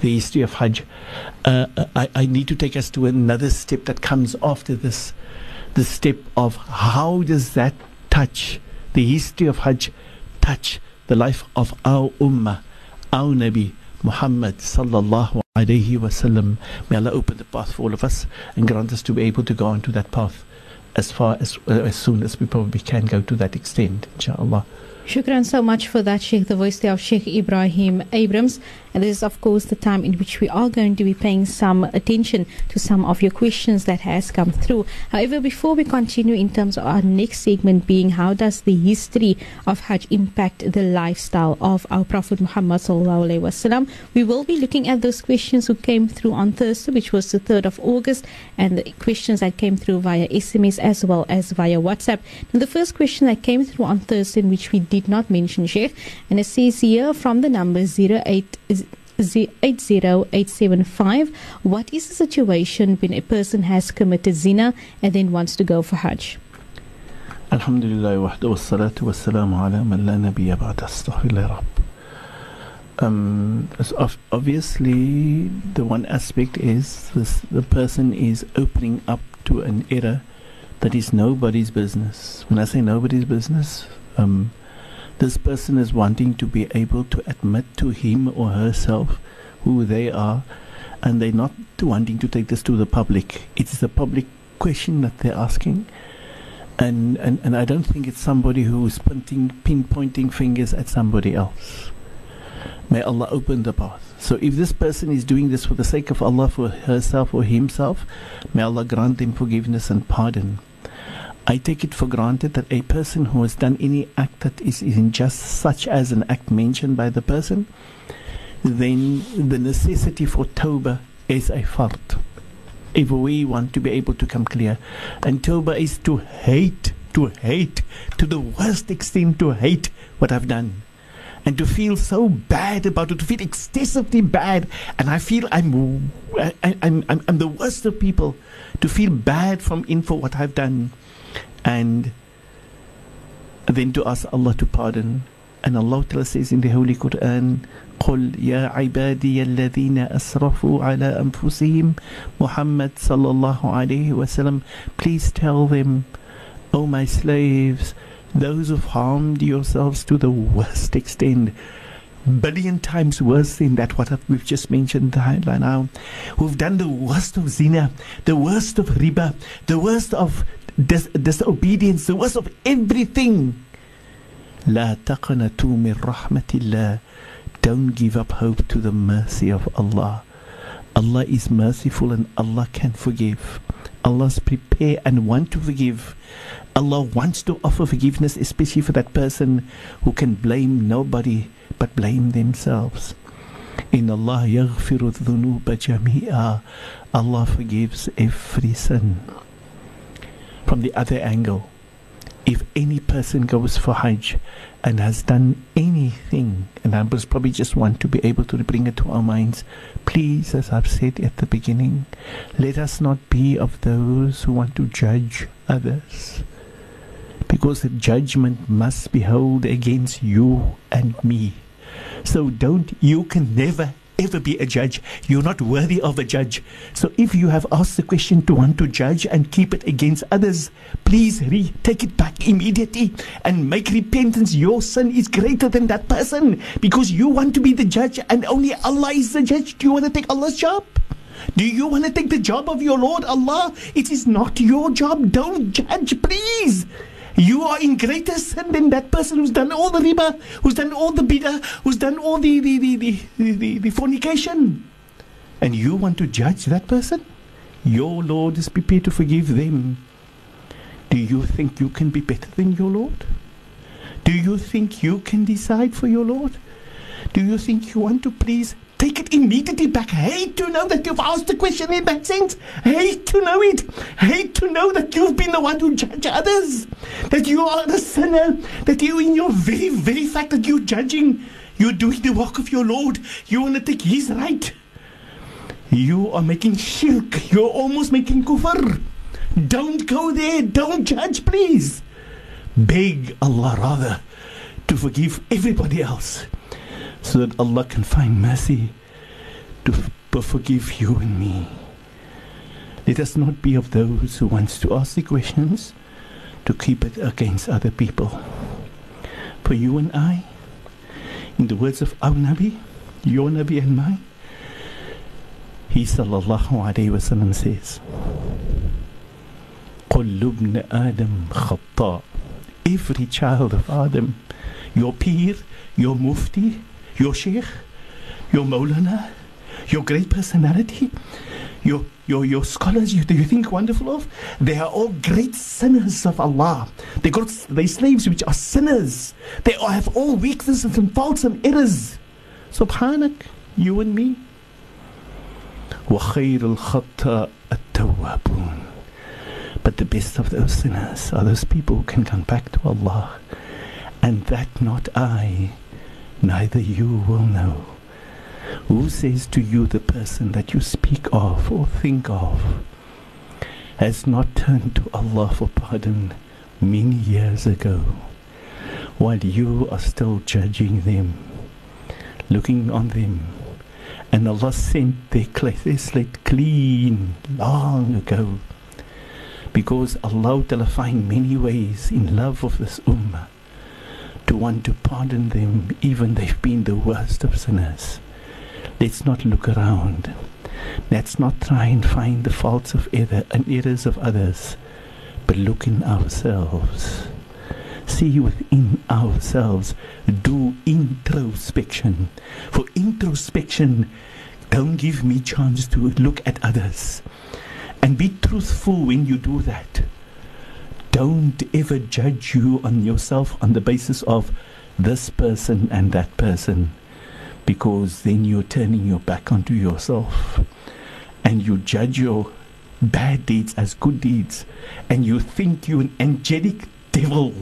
the history of Hajj. I need to take us to another step that comes after this, the step of how does that touch, the history of Hajj touch the life of our ummah, our Nabi Muhammad sallallahu alayhi wa sallam. May Allah open the path for all of us and grant us to be able to go onto that path as far as soon as we probably can go to that extent, inshaAllah. Shukran so much for that, Sheikh, the voice there of Sheikh Ebrahim Abrahams. And this is, of course, the time in which we are going to be paying some attention to some of your questions that has come through. However, before we continue in terms of our next segment being how does the history of Hajj impact the lifestyle of our Prophet Muhammad sallallahu alaihi wasallam, we will be looking at those questions who came through on Thursday, which was the 3rd of August, and the questions that came through via SMS as well as via WhatsApp. Now, the first question that came through on Thursday, in which we did not mention, Sheikh, and it says here from the number 080875, what is the situation when a person has committed zina and then wants to go for Hajj? Alhamdulillah wahda wa salatu wa salamu ala man la nabiyya ba'da, astaghfirullah rabb. Obviously the one aspect is this, the person is opening up to an error that is nobody's business. When I say nobody's business, this person is wanting to be able to admit to him or herself who they are, and they're not wanting to take this to the public. It's the public question that they're asking, and I don't think it's somebody who's pinpointing fingers at somebody else. May Allah open the path. So if this person is doing this for the sake of Allah, for herself or himself, may Allah grant them forgiveness and pardon. I take it for granted that a person who has done any act that is unjust, such as an act mentioned by the person, then the necessity for tawbah is a fard, if we want to be able to come clear. And tawbah is to hate to hate, to the worst extent, to hate what I've done. And to feel so bad about it, to feel excessively bad, and I feel I'm the worst of people. To feel bad for what I've done, and then to ask Allah to pardon. And Allah says in the Holy Quran, "Qul ya ibadiya alladhina asrafu ala anfusihim." Muhammad sallallahu alaihi wasallam, please tell them, "O my slaves, those who've harmed yourselves to the worst extent, billion times worse than that what we've just mentioned right now, who've done the worst of zina, the worst of riba, the worst of disobedience, the worst of everything. La taqnatu min rahmatillah. Don't give up hope to the mercy of Allah. Allah is merciful and Allah can forgive. Allah's prepared and want to forgive. Allah wants to offer forgiveness, especially for that person who can blame nobody but blame themselves. In Allah yaghfiru dhunuba jami'a. Allah forgives every sin." From the other angle, if any person goes for Hajj and has done anything, and I was probably just want to be able to bring it to our minds, please, as I've said at the beginning, let us not be of those who want to judge others, because the judgment must be held against you and me. So you can never ever be a judge. You're not worthy of a judge. So if you have asked the question to want to judge and keep it against others, please take it back immediately and make repentance. Your sin is greater than that person, because you want to be the judge and only Allah is the judge. Do you want to take Allah's job? Do you want to take the job of your Lord Allah? It is not your job. Don't judge, please. You are in greater sin than that person who's done all the riba, who's done all the bidah, who's done all the fornication. And you want to judge that person? Your Lord is prepared to forgive them. Do you think you can be better than your Lord? Do you think you can decide for your Lord? Do you think you want to please? Take it immediately back. Hate to know that you've asked the question in that sense. Hate to know it. Hate to know that you've been the one to judge others. That you are the sinner. That you, in your very, very fact that you're judging, you're doing the work of your Lord. You want to take His right. You are making shirk. You're almost making kufr. Don't go there. Don't judge, please. Beg Allah rather to forgive everybody else, so that Allah can find mercy to forgive you and me. Let us not be of those who wants to ask the questions to keep it against other people. For you and I, in the words of our Nabi, your Nabi and mine, he sallallahu alayhi wa sallam says, "Qulubna Adam khatta." Every child of Adam, your peer, your mufti, your sheikh, your maulana, your great personality, your scholars you think wonderful of, they are all great sinners of Allah. They slaves which are sinners. They have all weaknesses and faults and errors. Subhanak, you and me. وَخَيْرُ الْخَطَّاءِ التَّوَّابُونَ. But the best of those sinners are those people who can come back to Allah. And that not I, neither you will know. Who says to you the person that you speak of or think of has not turned to Allah for pardon many years ago, while you are still judging them, looking on them, and Allah sent their slate clean long ago? Because Allah will find many ways in love of this ummah to want to pardon them, even they've been the worst of sinners. Let's not look around. Let's not try and find the faults of errors of others, but look in ourselves. See within ourselves. Do introspection. For introspection, don't give me chance to look at others. And be truthful when you do that. Don't ever judge you on yourself on the basis of this person and that person, because then you're turning your back onto yourself and you judge your bad deeds as good deeds, and you think you're an angelic devil.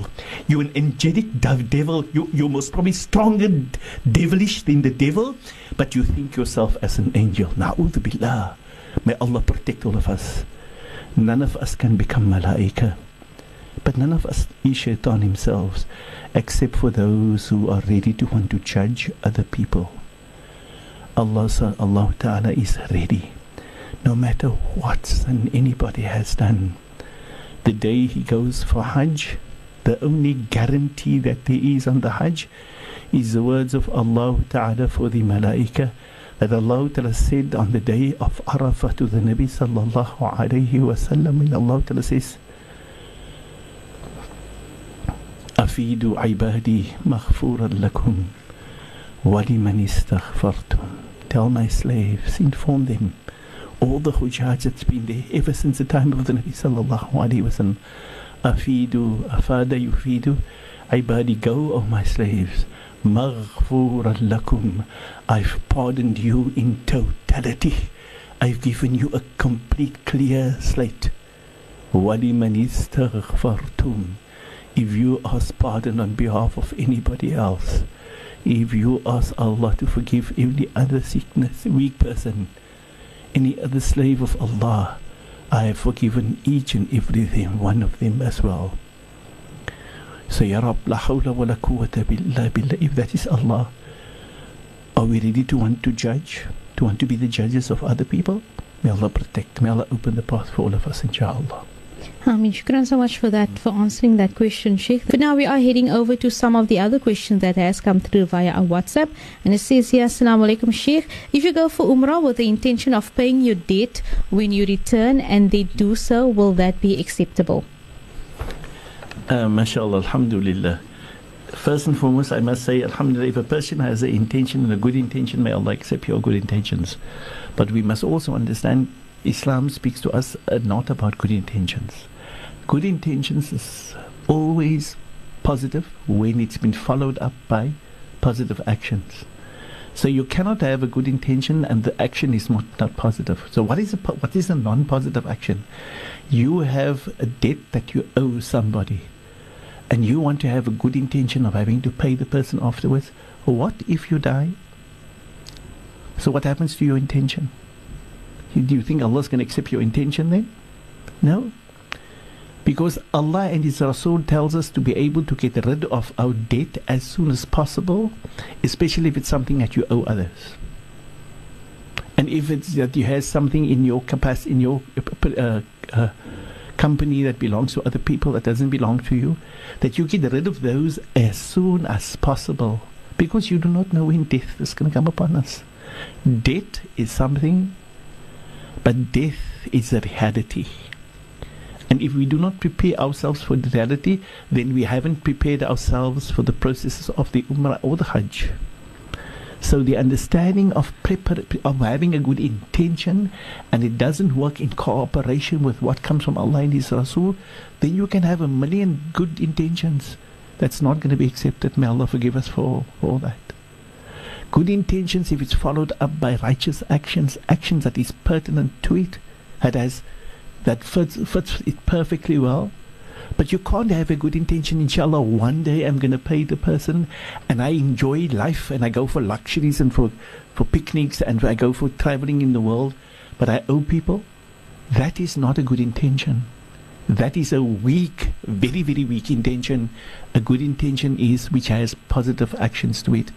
You're an energetic devil. You're most probably stronger devilish than the devil, but you think yourself as an angel. Na'udhu billah. May Allah protect all of us. None of us can become malaika, but none of us is shaitan himself, except for those who are ready to want to judge other people. Allah Ta'ala is ready, no matter what sin anybody has done. The day he goes for Hajj, the only guarantee that there is on the Hajj is the words of Allah Ta'ala for the Malaika, that Allah Ta'ala said on the day of Arafah to the Nabi Sallallahu Alaihi Wasallam, when Allah Ta'ala says, Afidu ibadi maghfuran lakum waliman istaghfartum. Tell my slaves, inform them, all the hujjaj that's been there ever since the time of the Nabi Sallallahu Alaihi Wasallam. Afidu, afada yufidu, ibadi, go, O my slaves. Maghfuran lakum, I've pardoned you in totality. I've given you a complete clear slate. Waliman istaghfartum, if you ask pardon on behalf of anybody else, if you ask Allah to forgive every other weak person, any other slave of Allah, I have forgiven each and every one of them as well. So Ya Rab, la hawla wa la quwwata illa billah. If that is Allah, are we ready to want to judge, to want to be the judges of other people? May Allah protect, may Allah open the path for all of us, inshaAllah. Shukran so much for that, for answering that question, Sheikh. But now we are heading over to some of the other questions that has come through via our WhatsApp. And it says here, Assalamu alaikum, Sheikh. If you go for Umrah with the intention of paying your debt when you return and they do so, will that be acceptable? MashaAllah, Alhamdulillah. First and foremost, I must say, Alhamdulillah, if a person has an intention and a good intention, may Allah accept your good intentions. But we must also understand Islam speaks to us not about good intentions. Good intentions is always positive when it's been followed up by positive actions. So you cannot have a good intention and the action is not positive. So what is a non-positive action? You have a debt that you owe somebody and you want to have a good intention of having to pay the person afterwards. What if you die? So what happens to your intention? Do you think Allah is going to accept your intention then? No. Because Allah and His Rasul tells us to be able to get rid of our debt as soon as possible, especially if it's something that you owe others. And if it's that you have something in your capacity, in your company that belongs to other people, that doesn't belong to you, that you get rid of those as soon as possible, because you do not know when death is going to come upon us. Debt is something, but death is a reality. And if we do not prepare ourselves for the reality, then we haven't prepared ourselves for the processes of the Umrah or the Hajj. So the understanding of having a good intention, and it doesn't work in cooperation with what comes from Allah and His Rasul, then you can have a million good intentions. That's not going to be accepted. May Allah forgive us for all that. Good intentions, if it's followed up by righteous actions, actions that is pertinent to it, that fits it perfectly well. But you can't have a good intention, inshallah, one day I'm going to pay the person and I enjoy life and I go for luxuries and for picnics and I go for traveling in the world, but I owe people. That is not a good intention. That is a weak, very, very weak intention. A good intention is which has positive actions to it.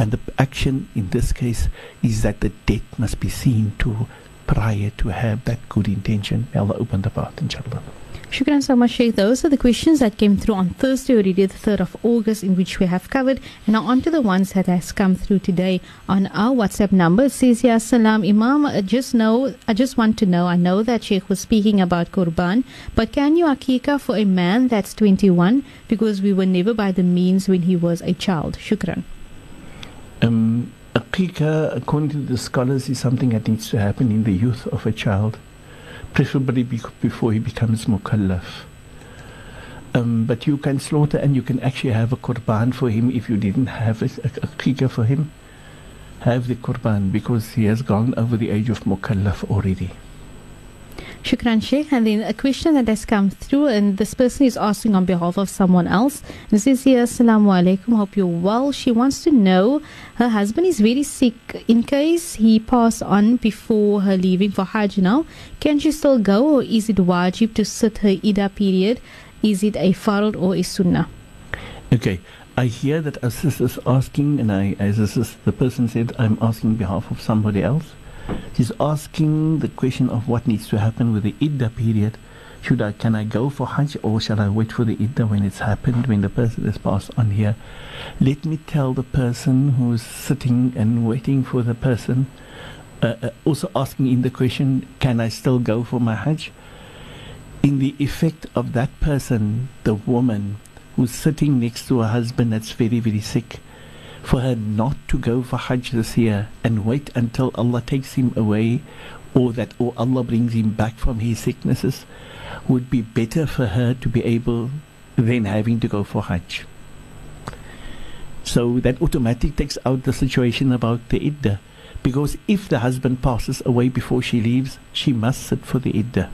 And the action in this case is that the debt must be seen to prior to have that good intention. May Allah open the path, inshallah. Shukran so much, Sheikh. Those are the questions that came through on Thursday already, the 3rd of August, in which we have covered. And now on to the ones that has come through today on our WhatsApp number. It says, Ya Salam, Imam, I know that Sheikh was speaking about Qurban, but can you akika for a man that's 21? Because we were never by the means when he was a child. Shukran. Akika, according to the scholars, is something that needs to happen in the youth of a child, preferably before he becomes mukallaf. But you can slaughter and you can actually have a qurban for him. If you didn't have a akika for him, have the qurban, because he has gone over the age of mukallaf already. Shukran Sheikh. And then a question that has come through, and this person is asking on behalf of someone else. This is here, Assalamu alaikum, hope you're well. She wants to know, her husband is very sick. In case he passed on before her leaving for Hajj now, can she still go, or is it wajib to sit her Ida period? Is it a farad or a sunnah? Okay, I hear that a sister's asking, and the person said, I'm asking on behalf of somebody else. She's asking the question of what needs to happen with the Idda period. Can I go for Hajj, or shall I wait for the Idda when it's happened, when the person has passed on here? Let me tell the person who's sitting and waiting for the person, also asking in the question, can I still go for my Hajj? In the effect of that person, the woman who's sitting next to her husband that's very, very sick, for her not to go for Hajj this year and wait until Allah takes him away, or Allah brings him back from his sicknesses, would be better for her to be able than having to go for Hajj. So that automatically takes out the situation about the Iddah, because if the husband passes away before she leaves, she must sit for the Iddah.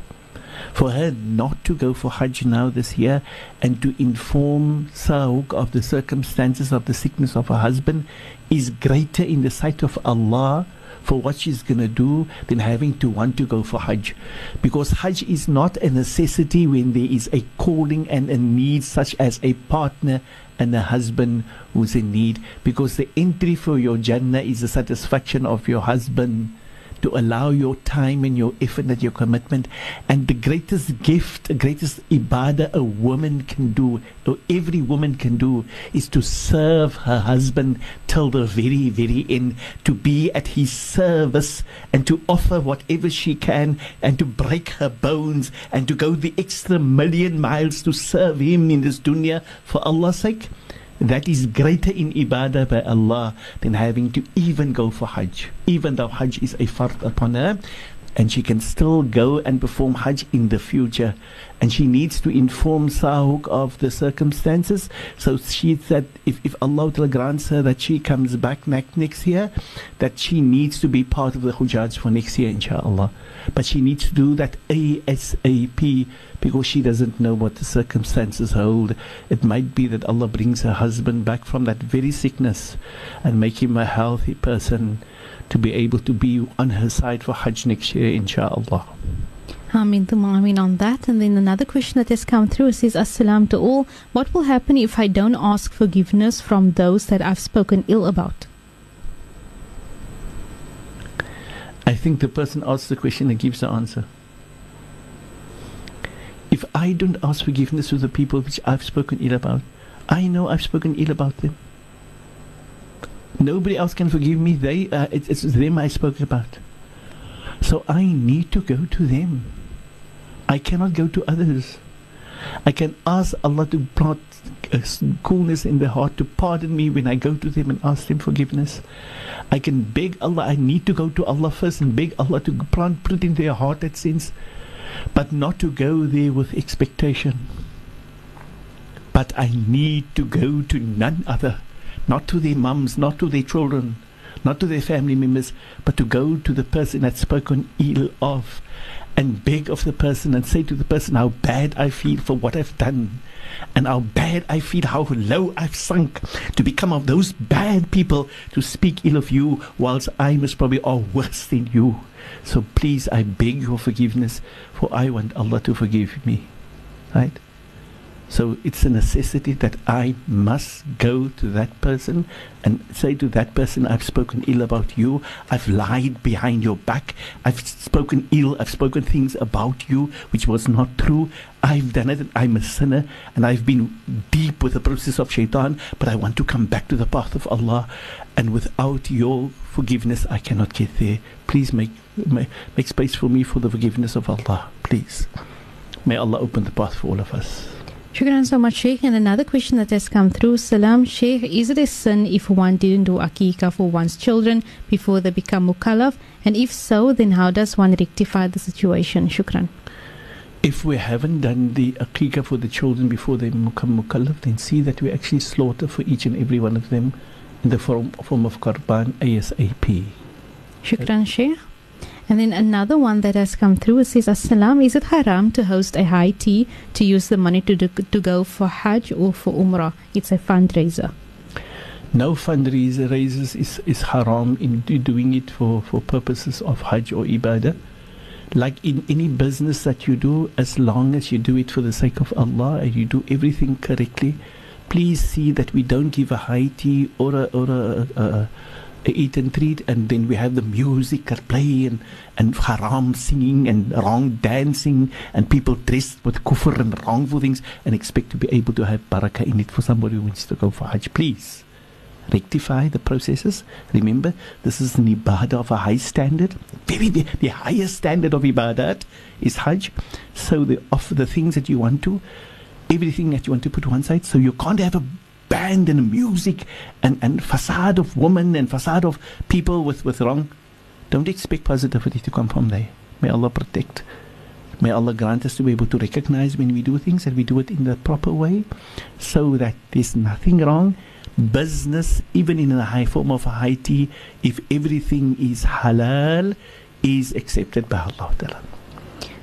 For her not to go for Hajj now this year, and to inform Sahuk of the circumstances of the sickness of her husband, is greater in the sight of Allah for what she's going to do than having to want to go for Hajj. Because Hajj is not a necessity when there is a calling and a need, such as a partner and a husband who's in need. Because the entry for your Jannah is the satisfaction of your husband, to allow your time and your effort and your commitment. And the greatest gift, the greatest ibadah a woman can do, or every woman can do, is to serve her husband till the very, very end, to be at his service and to offer whatever she can and to break her bones and to go the extra million miles to serve him in this dunya for Allah's sake. That is greater in ibadah by Allah than having to even go for Hajj, even though Hajj is a fard upon her, and she can still go and perform Hajj in the future. And she needs to inform Sahuk of the circumstances, so she said, if Allah grants her that she comes back next year, that she needs to be part of the Hujjaj for next year, inshallah. But she needs to do that ASAP, because she doesn't know what the circumstances hold. It might be that Allah brings her husband back from that very sickness and make him a healthy person to be able to be on her side for Hajj next year, inshallah. Ameen on that. And then another question that has come through says, Assalam to all. What will happen if I don't ask forgiveness from those that I've spoken ill about? I think the person asks the question and gives the answer. If I don't ask forgiveness to the people which I've spoken ill about, I know I've spoken ill about them. Nobody else can forgive me. It's them I spoke about. So I need to go to them. I cannot go to others. I can ask Allah to plant coolness in the heart, to pardon me when I go to them and ask them forgiveness. I can beg Allah. I need to go to Allah first and beg Allah to put in their heart that sins, but not to go there with expectation. But I need to go to none other. Not to their mums, not to their children, not to their family members, but to go to the person that's spoken ill of and beg of the person and say to the person how bad I feel for what I've done, and how bad I feel, how low I've sunk to become of those bad people to speak ill of you, whilst I must probably are worse than you. So please, I beg your forgiveness, for I want Allah to forgive me. Right? So it's a necessity that I must go to that person and say to that person, I've spoken ill about you, I've lied behind your back, I've spoken ill, I've spoken things about you which was not true, I've done it, and I'm a sinner, and I've been deep with the process of shaitan, but I want to come back to the path of Allah, and without your forgiveness I cannot get there. Please make space for me for the forgiveness of Allah, please. May Allah open the path for all of us. Shukran so much, Sheikh. And another question that has come through. Salam, Sheikh. Is it a sin if one didn't do Aqiqah for one's children before they become Mukallaf? And if so, then how does one rectify the situation? Shukran. If we haven't done the Aqiqah for the children before they become Mukallaf, then see that we actually slaughter for each and every one of them in the form of Qurban ASAP. Shukran, Sheikh. And then another one that has come through, it says, Assalam, is it haram to host a high tea to use the money to go for Hajj or for Umrah? It's a fundraiser. No fundraisers is haram in doing it for purposes of Hajj or Ibadah. Like in any business that you do, as long as you do it for the sake of Allah and you do everything correctly, please see that we don't give a high tea or a eat and treat and then we have the music at play and haram singing and wrong dancing and people dressed with kufr and wrongful things and expect to be able to have barakah in it for somebody who wants to go for Hajj. Please rectify the processes. Remember, this is an ibadah of a high standard. The highest standard of ibadat is Hajj. So the things that you want to, everything that you want to put one side, so you can't have a band and music and facade of women and facade of people with wrong. Don't expect positivity to come from there. May Allah protect. May Allah grant us to be able to recognize when we do things and we do it in the proper way so that there's nothing wrong. Business, even in a high form of a high tea, if everything is halal, is accepted by Allah Ta'ala.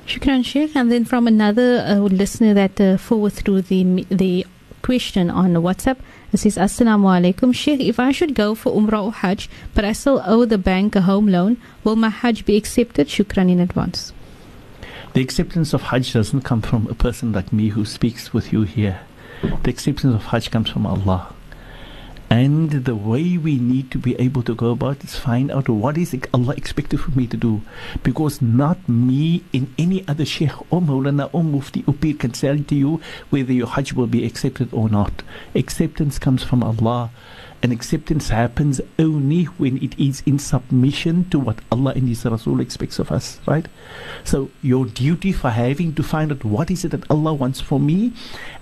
Shukran, Sheikh. And then from another listener that forward through the question on WhatsApp, it says, Assalamu alaikum, Sheikh, if I should go for Umrah or Hajj, but I still owe the bank a home loan, will my Hajj be accepted? Shukran in advance. The acceptance of Hajj doesn't come from a person like me who speaks with you here. The acceptance of Hajj comes from Allah. And the way we need to be able to go about is find out what is Allah expected for me to do. Because not me in any other sheikh or maulana or mufti or peer can tell to you whether your Hajj will be accepted or not. Acceptance comes from Allah. And acceptance happens only when it is in submission to what Allah and His Rasul expects of us, right? So your duty for having to find out what is it that Allah wants for me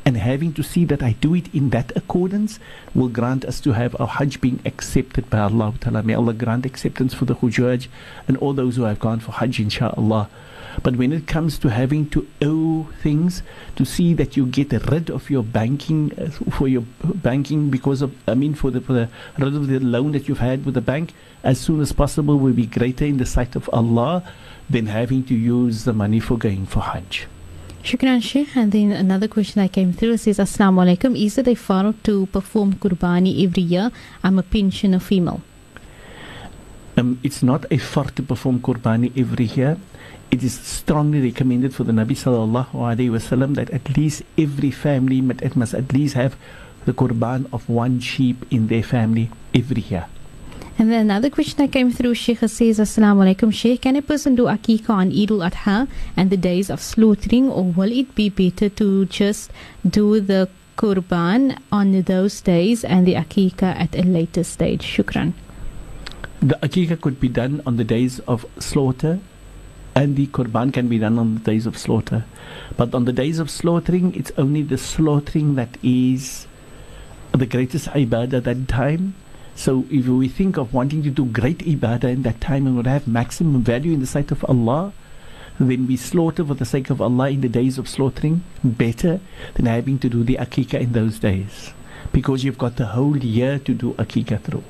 and having to see that I do it in that accordance will grant us to have our Hajj being accepted by Allah Ta'ala. May Allah grant acceptance for the Hujjaj and all those who have gone for Hajj, inshaAllah. But when it comes to having to owe things, to see that you get rid of your banking rid of the loan that you've had with the bank as soon as possible will be greater in the sight of Allah than having to use the money for going for Hajj. Shukran, Sheikh. And then another question that came through says, Assalamu alaikum, is it a farad to perform Qurbani every year? I'm a pensioner female. It's not a farad to perform Qurbani every year. It is strongly recommended for the Nabi sallallahu alaihi wasallam that at least every family must at least have the qurban of one sheep in their family every year. And then another question that came through, Sheikh, says, Assalamu alaikum, Sheikh, can a person do akika on Eid al-Adha and the days of slaughtering, or will it be better to just do the qurban on those days and the akika at a later stage? Shukran. The akika could be done on the days of slaughter, and the qurban can be done on the days of slaughter. But on the days of slaughtering, it's only the slaughtering that is the greatest ibadah at that time. So if we think of wanting to do great ibadah in that time and would have maximum value in the sight of Allah, then we slaughter for the sake of Allah in the days of slaughtering better than having to do the akika in those days, because you've got the whole year to do akika through.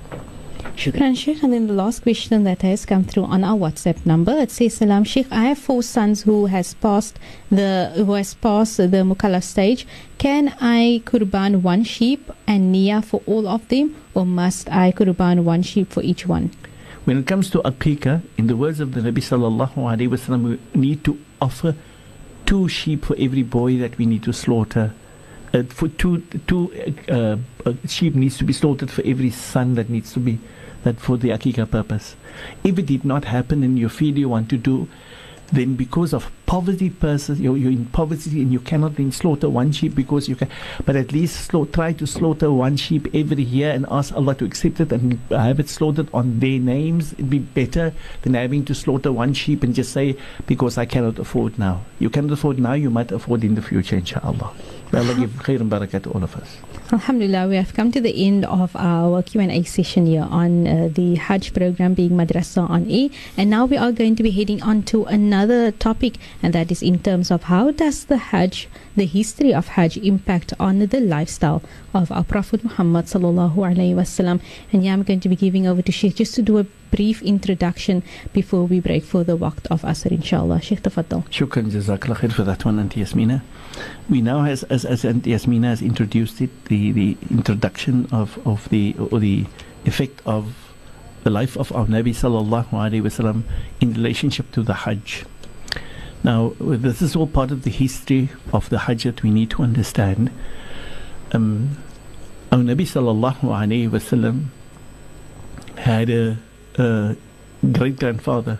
Shukran, Sheikh. And then the last question that has come through on our WhatsApp number, it says, Salam, Sheikh, I have 4 sons who has passed the mukallaf stage. Can I qurban one sheep and niya for all of them, or must I qurban one sheep for each one? When it comes to aqiqah, in the words of the Nabi sallallahu alaihi wasallam, we need to offer 2 sheep for every boy that we need to slaughter. Sheep needs to be slaughtered for every son that needs to be that for the aqiqah purpose. If it did not happen and you feel you want to do, then because of poverty, you're in poverty and you cannot then slaughter one sheep because you can. But at least try to slaughter one sheep every year and ask Allah to accept it and have it slaughtered on their names. It'd be better than having to slaughter one sheep and just say, because I cannot afford now. You cannot afford now, you might afford in the future, inshaAllah. May Allah give khair and barakah to all of us. Alhamdulillah, we have come to the end of our Q&A session here on the Hajj program being Madrasa on Air. And now we are going to be heading on to another topic and that is in terms of how does the Hajj, the history of Hajj, impact on the lifestyle of our Prophet Muhammad sallallahu alaihi wasallam. And yeah, I'm going to be giving over to Sheikh just to do a brief introduction before we break for the waqt of Asr, inshallah. Sheikh, tafaddal. Shukran, jazakallah khair for that one, Auntie Yasmina. We now, as Auntie Yasmina has introduced it, the introduction of the effect of the life of our Nabi sallallahu alaihi wasallam in relationship to the Hajj. Now, this is all part of the history of the Hajj that we need to understand. Our Nabi sallallahu alaihi wasallam had a great-grandfather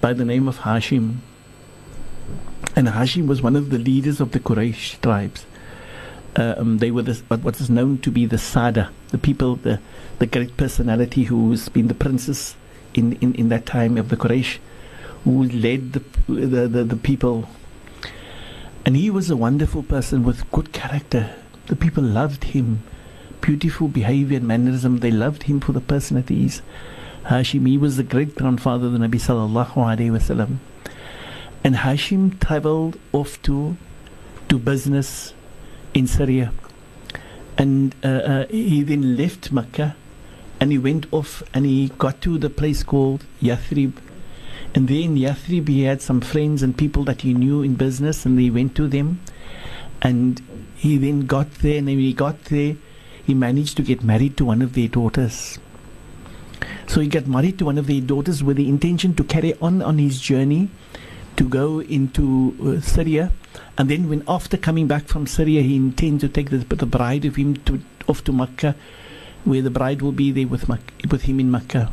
by the name of Hashim, and Hashim was one of the leaders of the Quraysh tribes. They were what is known to be the Sada, the people, the great personality who's been the princess in that time of the Quraysh, who led the people. And he was a wonderful person with good character. The people loved him, beautiful behavior and mannerism. They loved him for the person that he is. Hashim, he was the great-grandfather of the Nabi sallallahu alaihi wasallam. And Hashim traveled off to business in Syria. And he then left Makkah, and he went off and he got to the place called Yathrib. And there in Yathrib he had some friends and people that he knew in business, and he went to them. And he then got there, and when he got there, he managed to get married to one of their daughters. So he got married to one of their daughters with the intention to carry on his journey to go into Syria. And then when after coming back from Syria, he intends to take the bride of him off to Makkah, where the bride will be there with him in Makkah.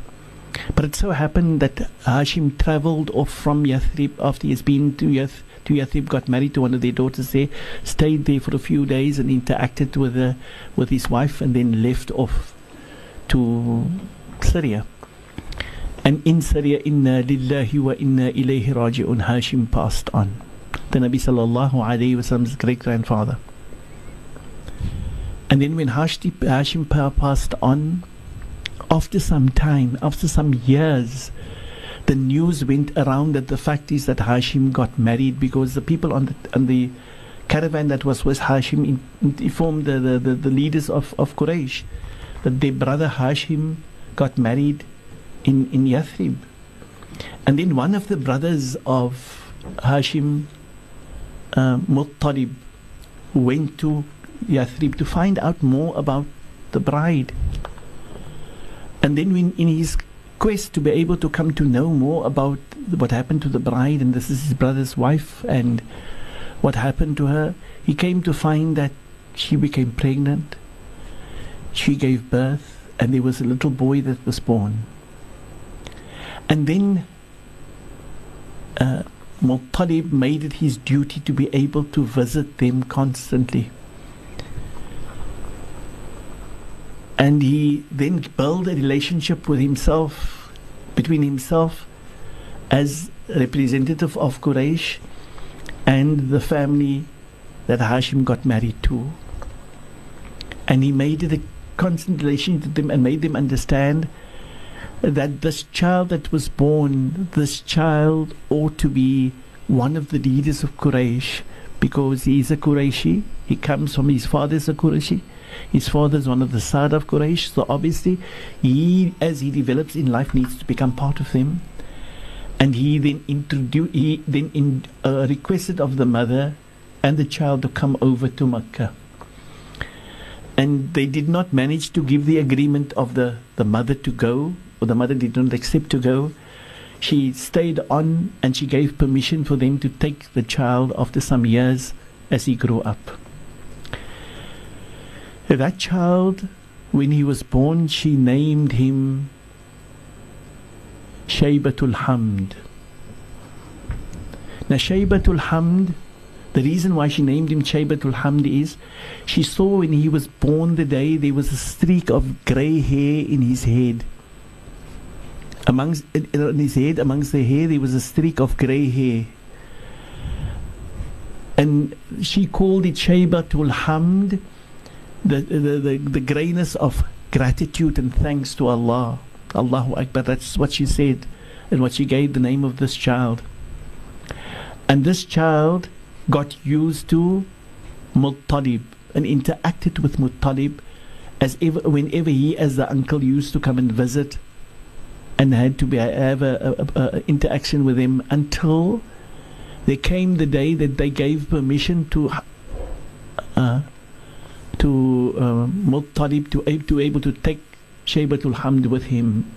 But it so happened that Hashim travelled off from Yathrib after he has been to Yathrib, got married to one of their daughters there, stayed there for a few days and interacted with his wife, and then left off to Syria. And in Syria, inna lillahi wa inna ilayhi raji'un, Hashim passed on, the Nabi sallallahu alayhi wasallam's great-grandfather. And then when Hashim passed on, after some time, after some years, the news went around that the fact is that Hashim got married, because the people on the caravan that was with Hashim informed the leaders of Quraysh that their brother Hashim got married in Yathrib. And then one of the brothers of Hashim, Muttalib, went to Yathrib to find out more about the bride. And then when, in his quest to be able to come to know more about what happened to the bride, and this is his brother's wife and what happened to her, he came to find that she became pregnant, she gave birth, and there was a little boy that was born. And then Muttalib made it his duty to be able to visit them constantly. And he then built a relationship with himself, between himself as representative of Quraysh and the family that Hashim got married to. And he made it a constant relationship with them and made them understand that this child that was born, this child ought to be one of the leaders of Quraysh, because he is a Qurayshi, he comes from, his father is a Qurayshi, his father is one of the Sa'd of Quraysh, so obviously he, as he develops in life, needs to become part of them. And he then requested of the mother and the child to come over to Makkah. And they did not manage to give the agreement of the mother to go, or the mother did not accept to go. She stayed on, and she gave permission for them to take the child after some years as he grew up. That child, when he was born, she named him Shaybatul Hamd. Now, Shaybatul Hamd, the reason why she named him Shaybatul Hamd is she saw when he was born the day there was a streak of grey hair in his head. Amongst the hair, there was a streak of grey hair. And she called it Shaybatul Hamd, the greyness of gratitude and thanks to Allah. Allahu Akbar, that's what she said, and what she gave the name of this child. And this child got used to Muttalib and interacted with Muttalib as ever, whenever he as the uncle used to come and visit, and had to have an interaction with him, until there came the day that they gave permission to Muttalib to able to take Shaybatul Hamd with him.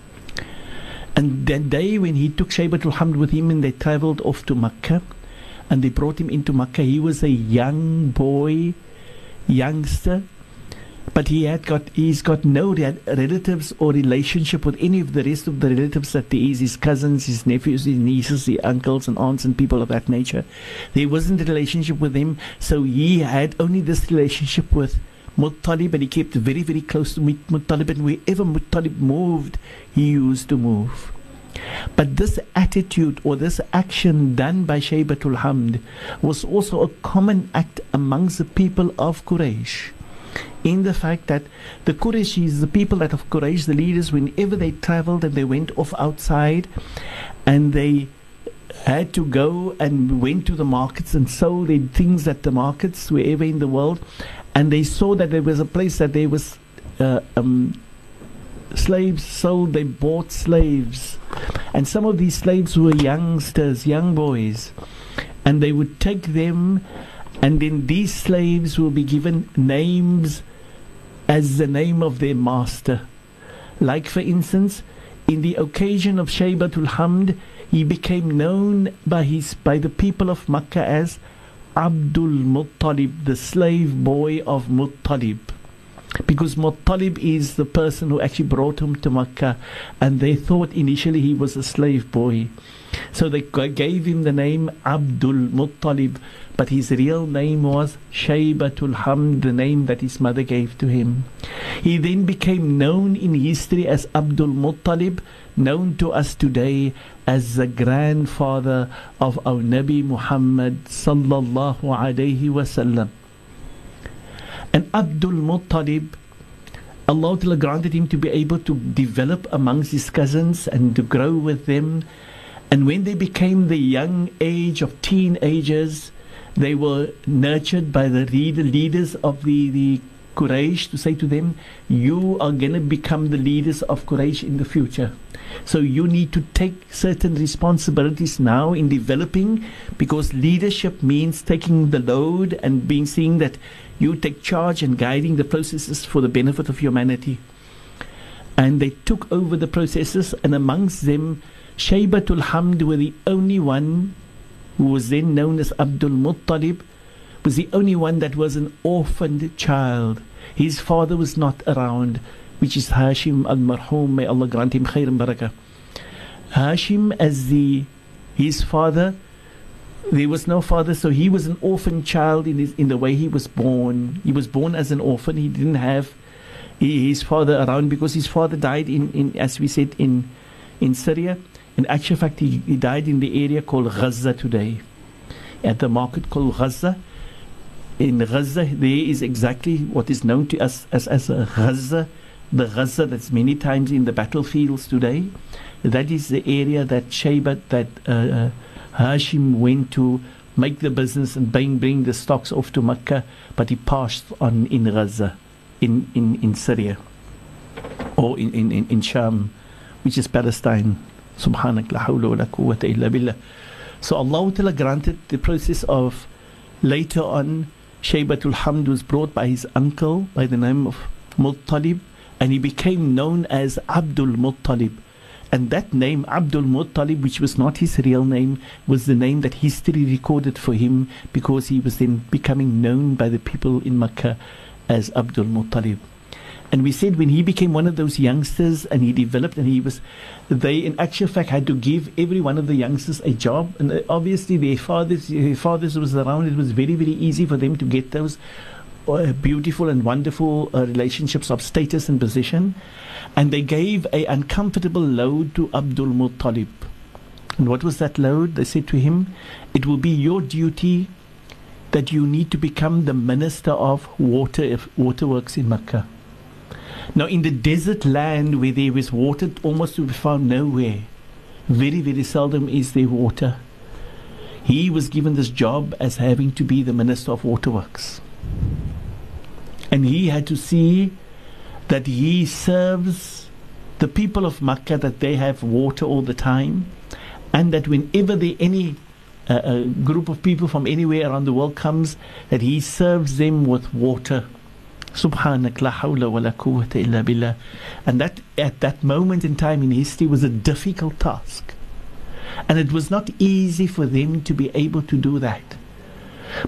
And that day when he took Shaybatul Hamd with him and they travelled off to Makkah, and they brought him into Makkah, he was a young boy, youngster, but he's got no relatives or relationship with any of the rest of the relatives that there is, his cousins, his nephews, his nieces, his uncles and aunts and people of that nature. There wasn't a relationship with him, so he had only this relationship with Muttalib, and he kept very, very close to Muttalib, and wherever Muttalib moved, he used to move. But this attitude or this action done by Shaybatul Hamd was also a common act amongst the people of Quraysh, in the fact that the Qurayshis, the people that of Quraysh, the leaders, whenever they travelled and they went off outside and they had to go and went to the markets and sold their things at the markets wherever in the world, and they saw that there was a place that there was slaves sold, they bought slaves, and some of these slaves were youngsters, young boys, and they would take them, and then these slaves will be given names as the name of their master. Like for instance, in the occasion of Shaybatul Hamd, he became known by the people of Makkah as Abdul Muttalib, the slave boy of Muttalib, because Muttalib is the person who actually brought him to Makkah, and they thought initially he was a slave boy, so they gave him the name Abdul Muttalib, but his real name was Shaybatul Hamd, the name that his mother gave to him. He then became known in history as Abdul Muttalib, known to us today as the grandfather of our Nabi Muhammad sallallahu alayhi wasallam. And Abdul Muttalib, Allah Ta'ala granted him to be able to develop amongst his cousins and to grow with them. And when they became the young age of teenagers, they were nurtured by the leaders of the Quraysh to say to them, you are going to become the leaders of Quraysh in the future. So you need to take certain responsibilities now in developing, because leadership means taking the load and seeing that you take charge and guiding the processes for the benefit of humanity. And they took over the processes, and amongst them, Shaybatul Hamd were the only one who was then known as Abdul Muttalib, was the only one that was an orphaned child. His father was not around, which is Hashim al-Marhum, may Allah grant him khair and barakah. Hashim, as his father, there was no father, so he was an orphan child in the way he was born. He was born as an orphan. He didn't have his father around, because his father died as we said, in Syria. In actual fact, he died in the area called Gaza today, at the market called Gaza. In Gaza, there is exactly what is known to us as Gaza, the Gaza that's many times in the battlefields today. That is the area that Hashim went to make the business and bring the stocks off to Makkah, but he passed on in Gaza, in Syria, or in Sham, which is Palestine. Subhanak la hawla wa la quwwata illa billah. So Allah Ta'ala granted the process of, later on, Shaybatul Hamd was brought by his uncle by the name of Muttalib, and he became known as Abdul Muttalib. And that name, Abdul Muttalib, which was not his real name, was the name that history recorded for him, because he was then becoming known by the people in Makkah as Abdul Muttalib. And we said when he became one of those youngsters and he developed, and they in actual fact had to give every one of the youngsters a job, and obviously their fathers was around. It was very, very easy for them to get those beautiful and wonderful relationships of status and position, and they gave an uncomfortable load to Abdul Muttalib. And what was that load? They said to him, it will be your duty that you need to become the minister of waterworks in Makkah. Now, in the desert land where there was water almost to be found nowhere, very, very seldom is there water. he was given this job as having to be the Minister of Waterworks. And he had to see that he serves the people of Makkah, that they have water all the time, and that whenever there any a group of people from anywhere around the world comes, that he serves them with water. Subhanak la hawla wa la quwwata illa billah. And that at that moment in time in history was a difficult task, and it was not easy for them to be able to do that.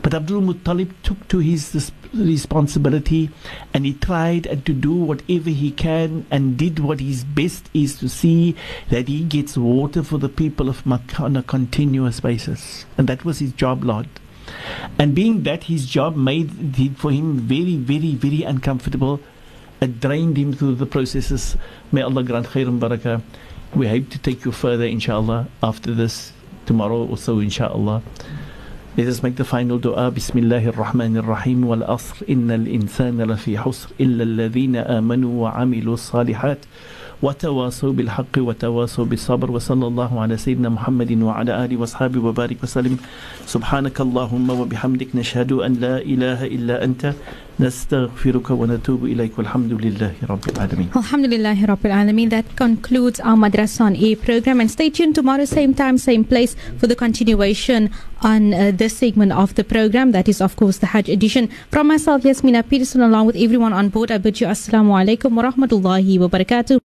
But Abdul Muttalib took to his responsibility, and he tried and to do whatever he can, and did what his best is to see that he gets water for the people of Makkah on a continuous basis. And that was his job lot. And being that his job made it for him very, very, very uncomfortable, it drained him through the processes. May Allah grant khair and barakah. We hope to take you further, inshallah, after this, tomorrow or so, inshallah. Let us make the final dua. Bismillahir Rahmanir Rahim. Wal asr innal insana lafi husr illa alladhina amanu wa amilu salihat wa tawasaw bil haqqi wa tawasaw bis sabr. Wa sallallahu ala sayyidina Muhammadin wa ala alihi wa sahbihi wa barik wa sallim. Subhanakallahumma wa bihamdik nashhadu an la ilaha illa anta nastaghfiruka wa natubu ilayk. Walhamdulillahi rabbil alamin. Alhamdulillahi rabbil alamin. That concludes our Madrasa on Air program, and stay tuned tomorrow, same time, same place, for the continuation on this segment of the program. That is, of course, the Hajj edition. From myself, Yasmina Peterson, along with everyone on board, I bid you assalamu alaikum wa rahmatullahi wa barakatuh.